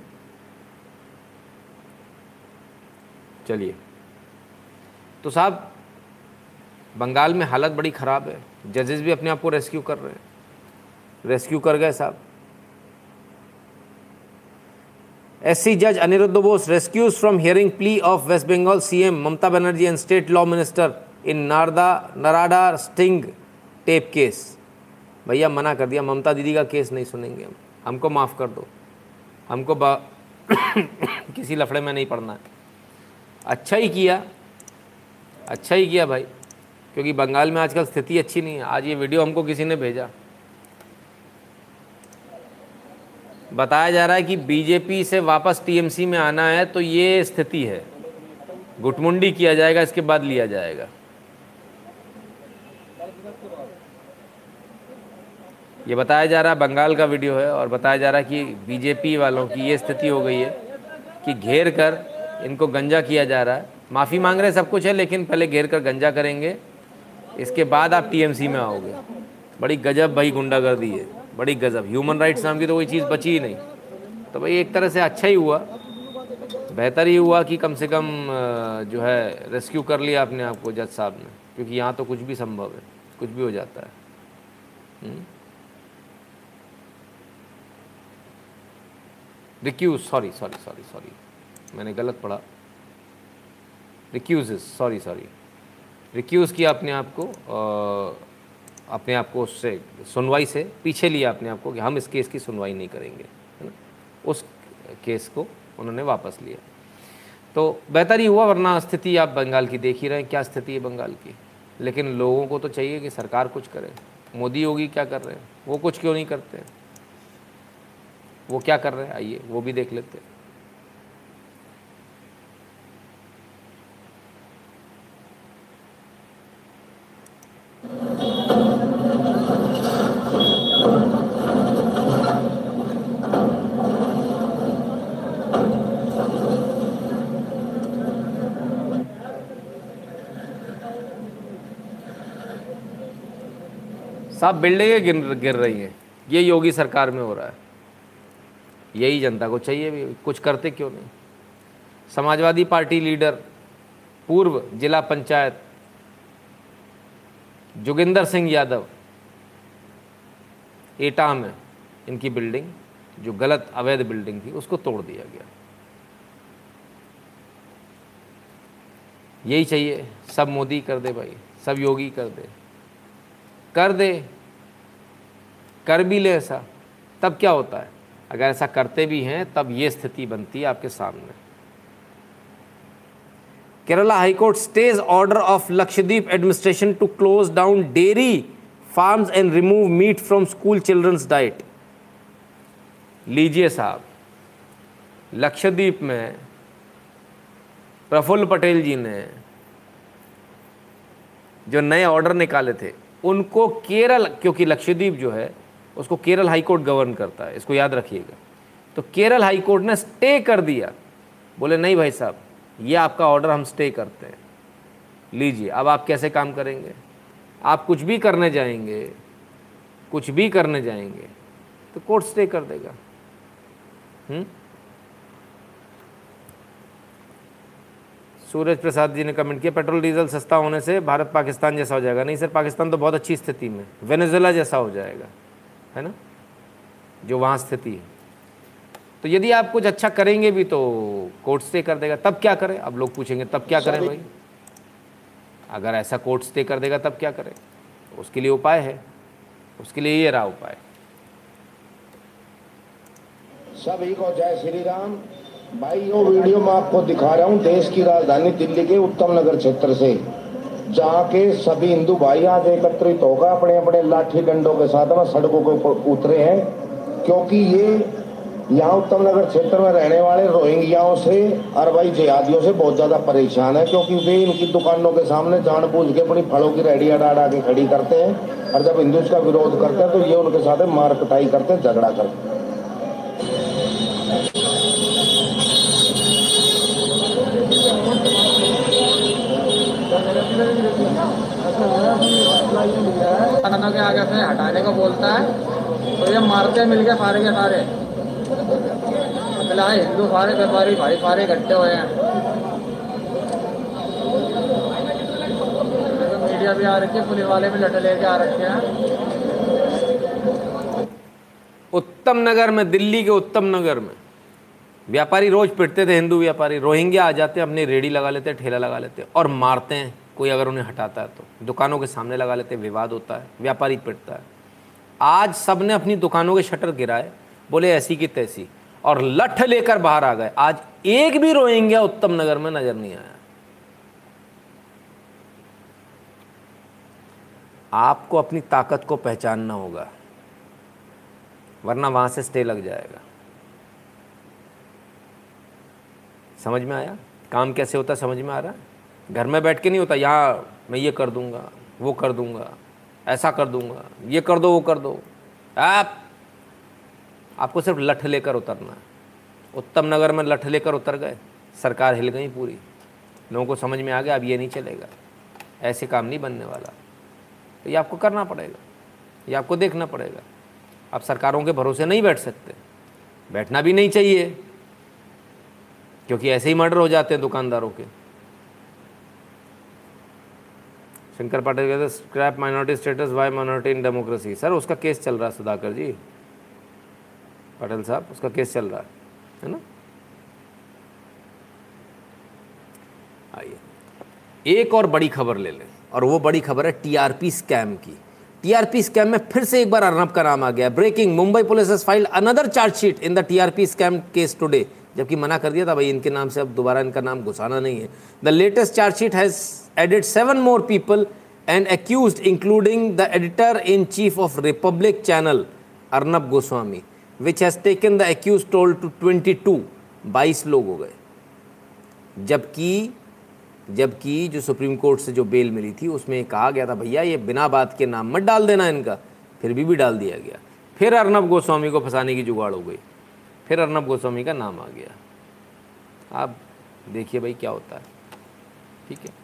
चलिए, तो साहब बंगाल में हालत बड़ी ख़राब है। जजेस भी अपने आप को रेस्क्यू कर रहे हैं, रेस्क्यू कर गए साहब। एससी जज Aniruddha Bose rescues from hearing plea of waste Bengal CM Mamata Banerjee and state law minister in Narada sting tape case. भैया मना कर दिया, ममता दीदी का केस नहीं सुनेंगे हम, हमको माफ़ कर दो, हमको किसी लफड़े में नहीं पड़ना है। अच्छा ही किया, अच्छा ही किया भाई, क्योंकि बंगाल में आजकल स्थिति अच्छी नहीं है। आज ये वीडियो हमको किसी ने भेजा, बताया जा रहा है कि बीजेपी से वापस टीएमसी में आना है तो ये स्थिति है, गुटमुंडी किया जाएगा, इसके बाद लिया जाएगा। ये बताया जा रहा है, बंगाल का वीडियो है, और बताया जा रहा है कि बीजेपी वालों की ये स्थिति हो गई है कि घेर कर इनको गंजा किया जा रहा है। माफ़ी मांग रहे, सब कुछ है, लेकिन पहले घेर कर गंजा करेंगे, इसके बाद आप टीएमसी में आओगे। बड़ी गजब भाई गुंडागर्दी है, बड़ी गजब। ह्यूमन राइट्स नाम की तो कोई चीज़ बची ही नहीं। तो भाई एक तरह से अच्छा ही हुआ, बेहतर ही हुआ कि कम से कम जो है रेस्क्यू कर लिया अपने आप को जज साहब ने, क्योंकि यहाँ तो कुछ भी संभव है, कुछ भी हो जाता है। रिक्यूज, सॉरी मैंने गलत पढ़ा, रिक्यूज, सॉरी रिक्यूज़ किया अपने आप को, अपने आप को उससे सुनवाई से पीछे लिया अपने आप को कि हम इस केस की सुनवाई नहीं करेंगे, है ना। उस केस को उन्होंने वापस लिया, तो बेहतर ही हुआ, वरना स्थिति आप बंगाल की देख ही रहे हैं, क्या स्थिति है बंगाल की। लेकिन लोगों को तो चाहिए कि सरकार कुछ करे। मोदी योगी क्या कर रहे हैं, वो कुछ क्यों नहीं करते, वो क्या कर रहे हैं, आइए वो भी देख लेते हैं। साहब बिल्डिंगें गिर रही हैं, ये योगी सरकार में हो रहा है। यही जनता को चाहिए भी, कुछ करते क्यों नहीं। समाजवादी पार्टी लीडर पूर्व जिला पंचायत जोगिंदर सिंह यादव एटा में, इनकी बिल्डिंग जो गलत अवैध बिल्डिंग थी उसको तोड़ दिया गया। यही चाहिए, सब मोदी कर दे भाई, सब योगी कर दे, कर भी ले ऐसा, तब क्या होता है? अगर ऐसा करते भी हैं तब ये स्थिति बनती है आपके सामने। Kerala high court stays order of Lakshadweep administration to close down dairy farms and remove meat from school children's diet. लीजिए साहब, लक्षद्वीप में प्रफुल्ल पटेल जी ने जो नए ऑर्डर निकाले थे उनको केरल, क्योंकि लक्षद्वीप जो है उसको केरल हाईकोर्ट गवर्न करता है, इसको याद रखिएगा, तो केरल हाईकोर्ट ने स्टे कर दिया, बोले नहीं भाई साहब ये आपका ऑर्डर हम स्टे करते हैं। लीजिए अब आप कैसे काम करेंगे? आप कुछ भी करने जाएंगे, कुछ भी करने जाएंगे तो कोर्ट स्टे कर देगा। सूरज प्रसाद जी ने कमेंट किया, पेट्रोल डीजल सस्ता होने से भारत पाकिस्तान जैसा हो जाएगा। नहीं सर, पाकिस्तान तो बहुत अच्छी स्थिति में, वेनेजुएला जैसा हो जाएगा, है ना, जो वहाँ स्थिति है। तो यदि आप कुछ अच्छा करेंगे भी तो कोर्ट स्टे कर देगा, तब क्या करें? अब लोग पूछेंगे तब क्या करें भाई? अगर ऐसा कोर्ट स्टे कर देगा तब क्या करें? उसके लिए उपाय है, उसके लिए ये रहा उपाय। सभी को जय श्री राम। भाइयों, वीडियो में आपको दिखा रहा हूँ देश की राजधानी दिल्ली के उत्तम नगर क्षेत्र से, जहाँ के सभी हिंदू भाई आज एकत्रित होकर अपने अपने लाठी डंडों के साथ में सड़कों के ऊपर उतरे हैं, क्योंकि ये यहाँ उत्तम नगर क्षेत्र में रहने वाले रोहिंग्याओं से और भाई जिहादियों से बहुत ज्यादा परेशान है, क्योंकि वे इनकी दुकानों के सामने जानबूझ के अपनी फड़ों की रेहड़ियां डाल के खड़ी करते हैं, और जब हिंदू का विरोध करते हैं तो ये उनके साथ मार पिटाई करते, झगड़ा करते। के आगे से हटाने को बोलता है तो ये मारते मिल के सारे के सारे, फिलहाल हिंदू सारे व्यापारी भाई सारे इकट्ठे हुए हैं। तो मीडिया भी आ रखी है, पुलिस वाले भी लटे लेके आ रखे हैं। उत्तम नगर में, दिल्ली के उत्तम नगर में व्यापारी रोज पिटते थे, हिंदू व्यापारी। रोहिंग्या आ जाते, अपनी रेडी लगा लेते, ठेला लगा लेते और मारते हैं, कोई अगर उन्हें हटाता है तो दुकानों के सामने लगा लेते, विवाद होता है, व्यापारी पिटता है। आज सब ने अपनी दुकानों के शटर गिराए, बोले ऐसी की तैसी, और लठ लेकर बाहर आ गए। आज एक भी रोहिंग्या उत्तम नगर में नजर नहीं आया। आपको अपनी ताकत को पहचानना होगा, वरना वहां से स्टे लग जाएगा। समझ में आया काम कैसे होता? समझ में आ रहा है? घर में बैठ के नहीं होता, यहाँ मैं ये कर दूंगा, वो कर दूंगा, ऐसा कर दूंगा, ये कर दो, वो कर दो। आपको सिर्फ लठ लेकर उतरना है। उत्तम नगर में लठ लेकर उतर गए, सरकार हिल गई पूरी, लोगों को समझ में आ गया अब ये नहीं चलेगा, ऐसे काम नहीं बनने वाला। तो ये आपको करना पड़ेगा, ये आपको देखना पड़ेगा। आप सरकारों के भरोसे नहीं बैठ सकते, बैठना भी नहीं चाहिए, क्योंकि ऐसे ही मर्डर हो जाते हैं दुकानदारों के। शंकर पाटिल कहते हैं scrap minority status, why minority in democracy. Sir उसका केस चल रहा है, सुधाकर जी पटेल साहब उसका केस चल रहा है ना। आइए एक और बड़ी खबर ले लें, और वो बड़ी खबर है टीआरपी स्कैम की। टीआरपी स्कैम में फिर से एक बार अर्नब का नाम आ गया। Breaking, Mumbai police has filed another chargesheet in the TRP scam case today. जबकि मना कर दिया था भाई इनके नाम से अब दोबारा इनका नाम घुसाना नहीं है। The latest chargesheet has added 7 more people and accused including the editor in chief of Republic channel Arnab Goswami, which has taken the accused toll to 22। 22 लोग हो गए। जबकि जो सुप्रीम कोर्ट से जो बेल मिली थी उसमें कहा गया था भैया ये बिना बात के नाम मत डाल देना इनका, फिर भी डाल दिया गया। फिर अर्नब गोस्वामी को फंसाने की जुगाड़ हो गई, फिर अर्नब गोस्वामी का नाम आ गया। आप देखिए भाई क्या होता है, ठीक है।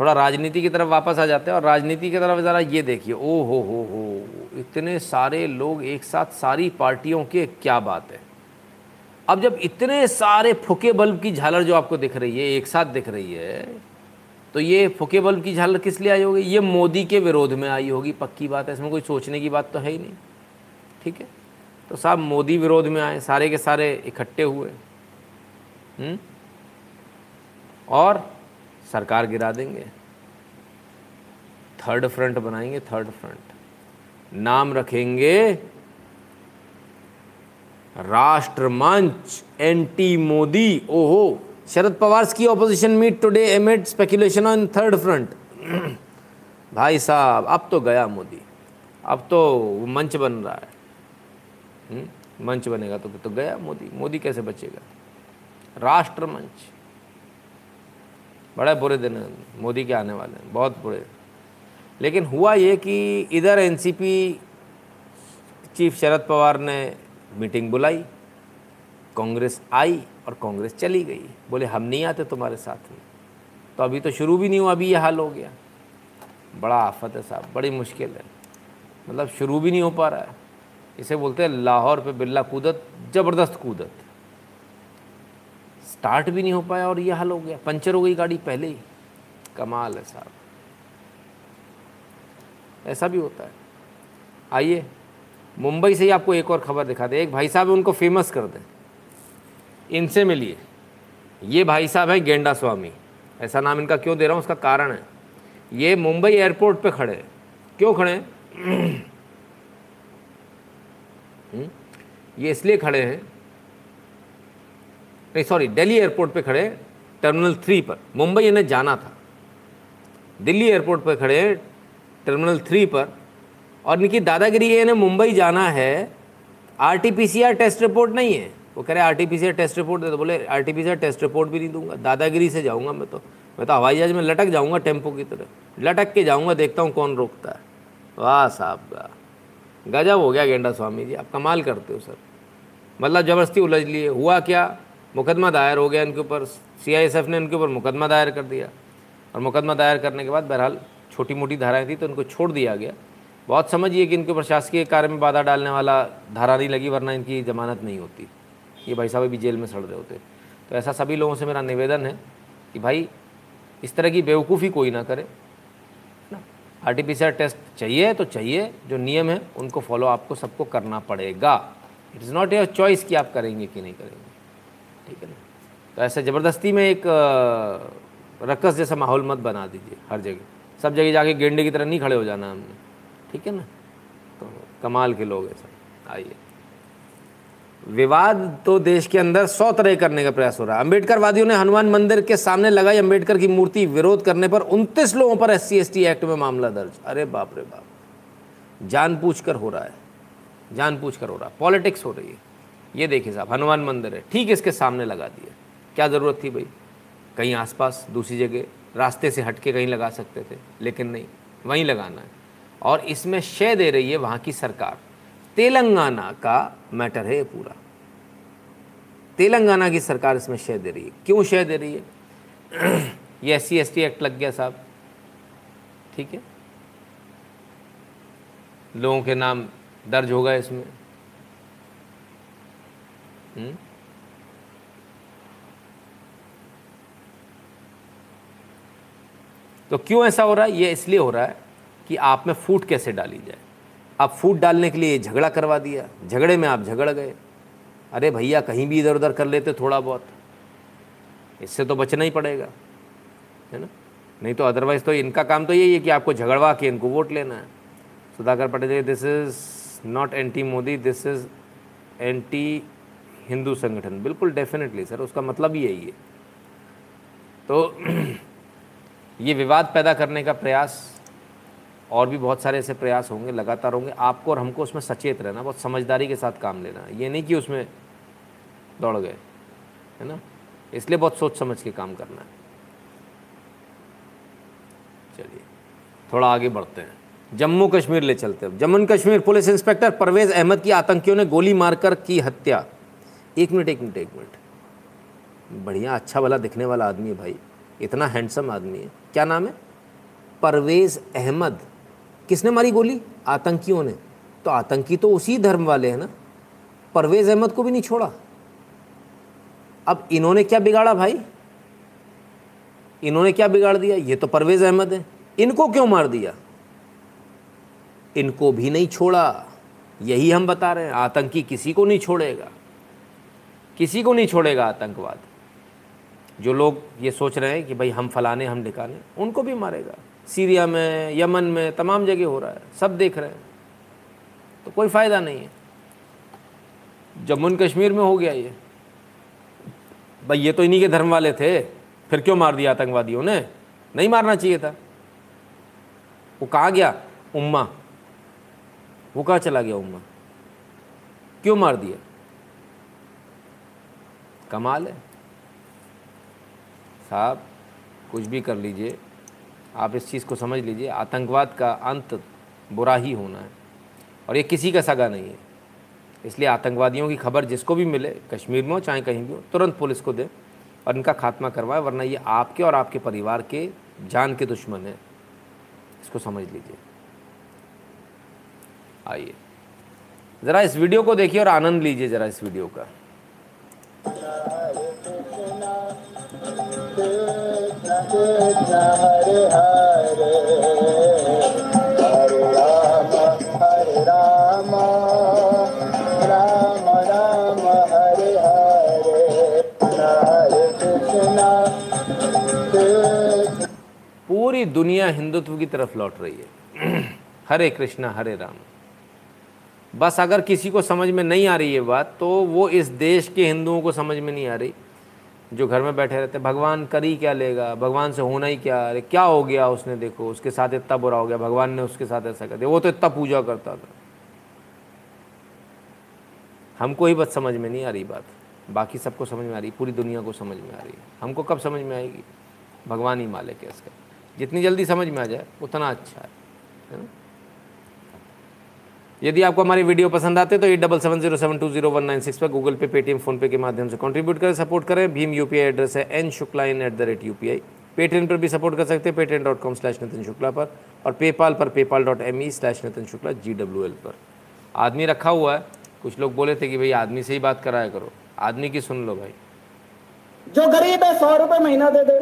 थोड़ा राजनीति की तरफ वापस आ जाते हैं, और राजनीति की तरफ ज़रा ये देखिए, ओ हो इतने सारे लोग एक साथ, सारी पार्टियों के, क्या बात है। अब जब इतने सारे फुके बल्ब की झालर जो आपको दिख रही है एक साथ दिख रही है, तो ये फुके बल्ब की झालर किस लिए आई होगी? ये मोदी के विरोध में आई होगी, पक्की बात है, इसमें कोई सोचने की बात तो है ही नहीं, ठीक है। तो साहब मोदी विरोध में आए, सारे के सारे इकट्ठे हुए, और सरकार गिरा देंगे, थर्ड फ्रंट बनाएंगे, थर्ड फ्रंट। नाम रखेंगे राष्ट्र मंच एंटी मोदी। ओहो, शरद पवार की opposition meet today amid speculation on third front. भाई साहब, अब तो गया मोदी, अब तो मंच बन रहा है। मंच बनेगा तो गया मोदी। मोदी कैसे बचेगा? राष्ट्र मंच, बड़े बुरे दिन मोदी के आने वाले हैं, बहुत बुरे। लेकिन हुआ ये कि इधर एनसीपी चीफ शरद पवार ने मीटिंग बुलाई, कांग्रेस आई और कांग्रेस चली गई, बोले हम नहीं आते तुम्हारे साथ में। तो अभी तो शुरू भी नहीं हुआ, अभी ये हाल हो गया। बड़ा आफत है साहब, बड़ी मुश्किल है, मतलब शुरू भी नहीं हो पा रहा है। इसे बोलते हैं लाहौर पे बिल्ला कूदत, ज़बरदस्त कूदत। स्टार्ट भी नहीं हो पाया और ये हाल हो गया, पंचर हो गई गाड़ी पहले ही। कमाल है साहब, ऐसा भी होता है। आइए मुंबई से ही आपको एक और खबर दिखा दें। एक भाई साहब है, उनको फेमस कर दें, इनसे मिलिए। ये भाई साहब हैं गेंडा स्वामी। ऐसा नाम इनका क्यों दे रहा हूँ, उसका कारण है। ये मुंबई एयरपोर्ट पे खड़े हैं। क्यों खड़े हैं? ये इसलिए खड़े हैं, नहीं सॉरी, दिल्ली एयरपोर्ट पे खड़े हैं, टर्मिनल 3 पर। मुंबई इन्हें जाना था, दिल्ली एयरपोर्ट पे खड़े हैं टर्मिनल 3 पर। और इनकी दादागिरी ये, इन्हें मुंबई जाना है, आरटीपीसीआर टेस्ट रिपोर्ट नहीं है। वो कह रहे आरटीपीसीआर टेस्ट रिपोर्ट दे दो, बोले आरटीपीसीआर टेस्ट रिपोर्ट भी नहीं दूंगा, दादागिरी से जाऊँगा मैं, तो हवाई जहाज में लटक जाऊँगा, टेम्पो की तरह लटक के जाऊँगा, देखता हूँ कौन रोकता है। वाह साहब, गजब हो गया गेंडा स्वामी जी, आप कमाल करते हो सर। मतलब ज़बरदस्ती उलझ लिए। हुआ क्या, मुकदमा दायर हो गया इनके ऊपर, सीआईएसएफ ने इनके ऊपर मुकदमा दायर कर दिया। और मुकदमा दायर करने के बाद बहरहाल छोटी मोटी धाराएं थी तो इनको छोड़ दिया गया। बहुत समझिए कि इनके ऊपर शासकीय कार्य में बाधा डालने वाला धारा नहीं लगी, वरना इनकी जमानत नहीं होती, ये भाई साहब भी जेल में सड़ रहे होते। तो ऐसा सभी लोगों से मेरा निवेदन है कि भाई इस तरह की बेवकूफ़ी कोई ना करे ना। आरटीपीसीआर टेस्ट चाहिए तो चाहिए, जो नियम है उनको फॉलो आपको सबको करना पड़ेगा। It is not your choice कि आप करेंगे कि नहीं करेंगे, ठीक है ना। तो ऐसे ज़बरदस्ती में एक रकस जैसा माहौल मत बना दीजिए हर जगह। सब जगह जाके गेंडे की तरह नहीं खड़े हो जाना हमने, ठीक है ना। तो कमाल के लोग हैं सब। आइए, विवाद तो देश के अंदर 100 तरह करने का प्रयास हो रहा है। अंबेडकरवादियों ने हनुमान मंदिर के सामने लगाई अंबेडकर की मूर्ति, विरोध करने पर 29 लोगों पर SC/ST एक्ट में मामला दर्ज। अरे बाप रे बाप, जानबूझकर हो रहा है, जानबूझकर हो रहा है, पॉलिटिक्स हो रही है। ये देखिए साहब, हनुमान मंदिर है, ठीक है, इसके सामने लगा दिया, क्या ज़रूरत थी भाई? कहीं आसपास दूसरी जगह रास्ते से हट के कहीं लगा सकते थे, लेकिन नहीं, वहीं लगाना है। और इसमें शय दे रही है वहाँ की सरकार। तेलंगाना का मैटर है पूरा, तेलंगाना की सरकार इसमें शय दे रही है। क्यों शय दे रही है? ये SC/ST एक्ट लग गया साहब, ठीक है, लोगों के नाम दर्ज होगा इसमें। तो क्यों ऐसा हो रहा है? ये इसलिए हो रहा है कि आप में फूट कैसे डाली जाए। आप फूट डालने के लिए झगड़ा करवा दिया, झगड़े में आप झगड़ गए। अरे भैया, कहीं भी इधर उधर कर लेते थोड़ा बहुत, इससे तो बचना ही पड़ेगा, है ना। नहीं तो अदरवाइज़ तो इनका काम तो यही है कि आपको झगड़वा के इनको वोट लेना है। Sudhakar Patel, this is not anti Modi, this is anti Hindu संगठन। बिल्कुल डेफिनेटली सर, उसका मतलब ही यही है। तो ये विवाद पैदा करने का प्रयास, और भी बहुत सारे ऐसे प्रयास होंगे, लगातार होंगे। आपको और हमको उसमें सचेत रहना, बहुत समझदारी के साथ काम लेना। ये नहीं कि उसमें दौड़ गए, है ना। इसलिए बहुत सोच समझ के काम करना है। चलिए थोड़ा आगे बढ़ते हैं, जम्मू कश्मीर ले चलते हैं। जम्मू कश्मीर पुलिस इंस्पेक्टर परवेज़ अहमद की आतंकियों ने गोली मारकर की हत्या। एक मिनट, बढ़िया अच्छा वाला दिखने वाला आदमी है भाई, इतना हैंडसम आदमी है। क्या नाम है? परवेज़ अहमद। किसने मारी गोली? आतंकियों ने। तो आतंकी तो उसी धर्म वाले हैं ना, परवेज़ अहमद को भी नहीं छोड़ा। अब इन्होंने क्या बिगाड़ा भाई, इन्होंने क्या बिगाड़ दिया? ये तो परवेज़ अहमद है, इनको क्यों मार दिया? इनको भी नहीं छोड़ा, यही हम बता रहे हैं। आतंकी किसी को नहीं छोड़ेगा, किसी को नहीं छोड़ेगा आतंकवाद। जो लोग ये सोच रहे हैं कि भाई हम फलाने हम ढिकाने, उनको भी मारेगा। सीरिया में, यमन में, तमाम जगह हो रहा है, सब देख रहे हैं। तो कोई फ़ायदा नहीं है। जम्मू एंड कश्मीर में हो गया ये, भाई ये तो इन्हीं के धर्म वाले थे, फिर क्यों मार दिया आतंकवादियों ने, नहीं मारना चाहिए था। वो कहाँ गया उम्मा, वो कहाँ चला गया उम्मा, क्यों मार दिया? कमाल है साहब, कुछ भी कर लीजिए, आप इस चीज़ को समझ लीजिए, आतंकवाद का अंत बुरा ही होना है और ये किसी का सगा नहीं है। इसलिए आतंकवादियों की खबर जिसको भी मिले, कश्मीर में हो चाहे कहीं भी हो, तुरंत पुलिस को दे और इनका खात्मा करवाए, वरना ये आपके और आपके परिवार के जान के दुश्मन हैं, इसको समझ लीजिए। आइए ज़रा इस वीडियो को देखिए और आनंद लीजिए ज़रा इस वीडियो का। पूरी दुनिया हिंदुत्व की तरफ लौट रही है, हरे कृष्णा हरे राम। बस अगर किसी को समझ में नहीं आ रही ये बात, तो वो इस देश के हिंदुओं को समझ में नहीं आ रही जो घर में बैठे रहते, भगवान कर ही क्या लेगा, भगवान से होना ही क्या, अरे क्या हो गया उसने, देखो उसके साथ इतना बुरा हो गया, भगवान ने उसके साथ ऐसा कर दिया, वो तो इतना पूजा करता था। हमको ही बस समझ में नहीं आ रही बात, बाकी सबको समझ में आ रही, पूरी दुनिया को समझ में आ रही है। हमको कब समझ में आएगी? भगवान ही मालिक है इसका, जितनी जल्दी समझ में आ जाए उतना अच्छा है ना। यदि आपको हमारी वीडियो पसंद आते तो 8770720196 पर Google Pay, Paytm, PhonePe के माध्यम से कंट्रीब्यूट करें, सपोर्ट करें। भीम यूपीआई एड्रेस है nshuklain@UPI। पेटीएम पर भी सपोर्ट कर सकते हैं, patreon.com/nitin-shukla पर, और पेपाल पर paypal.me/nitin-shukla GWL पर। आदमी रखा हुआ है, कुछ लोग बोले थे कि भाई आदमी से ही बात कराया करो, आदमी की सुन लो भाई। जो गरीब है 100 रुपये महीना दे दे,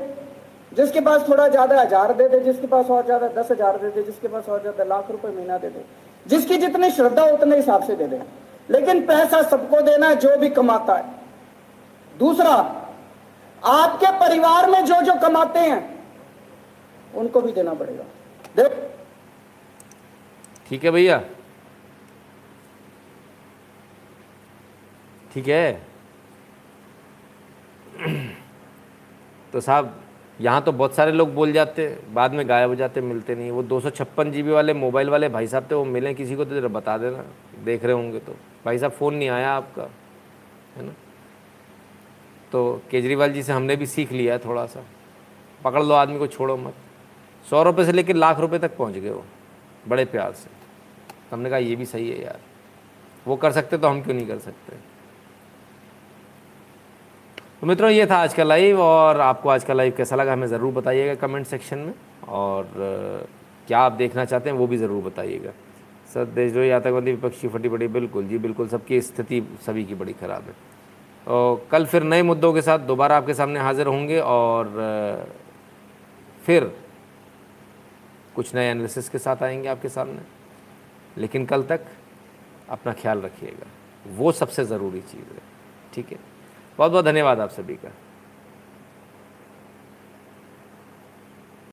जिसके पास थोड़ा ज़्यादा 1000 दे दे, जिसके पास और ज़्यादा 10,000 दे दे, जिसके पास और ज़्यादा लाख रुपये महीना दे दे, जिसकी जितनी श्रद्धा उतने हिसाब से दे दे, लेकिन पैसा सबको देना है जो भी कमाता है। दूसरा, आपके परिवार में जो जो कमाते हैं उनको भी देना पड़ेगा। देख, ठीक है भैया, ठीक है। तो साहब यहाँ तो बहुत सारे लोग बोल जाते, बाद में गायब हो जाते, मिलते नहीं। वो 256 GB वाले मोबाइल वाले भाई साहब थे, वो मिले किसी को तो जरा बता देना, देख रहे होंगे तो। भाई साहब फ़ोन नहीं आया आपका, है ना। तो केजरीवाल जी से हमने भी सीख लिया है थोड़ा सा, पकड़ लो आदमी को, छोड़ो मत। 100 रुपये से लेकर लाख रुपये तक पहुँच गए वो बड़े प्यार से। हमने कहा ये भी सही है यार, वो कर सकते तो हम क्यों नहीं कर सकते। तो मित्रों ये था आज का लाइव, और आपको आज का लाइव कैसा लगा हमें ज़रूर बताइएगा कमेंट सेक्शन में, और क्या आप देखना चाहते हैं वो भी ज़रूर बताइएगा। सर देशद्रोही, आतंकवादी, विपक्षी फटी पड़ी, बिल्कुल जी बिल्कुल, सबकी स्थिति सभी की बड़ी ख़राब है। तो कल फिर नए मुद्दों के साथ दोबारा आपके सामने हाज़िर होंगे, और फिर कुछ नए एनालिसिस के साथ आएंगे आपके सामने। लेकिन कल तक अपना ख्याल रखिएगा, वो सबसे ज़रूरी चीज़ है, ठीक है। बहुत बहुत धन्यवाद आप सभी का।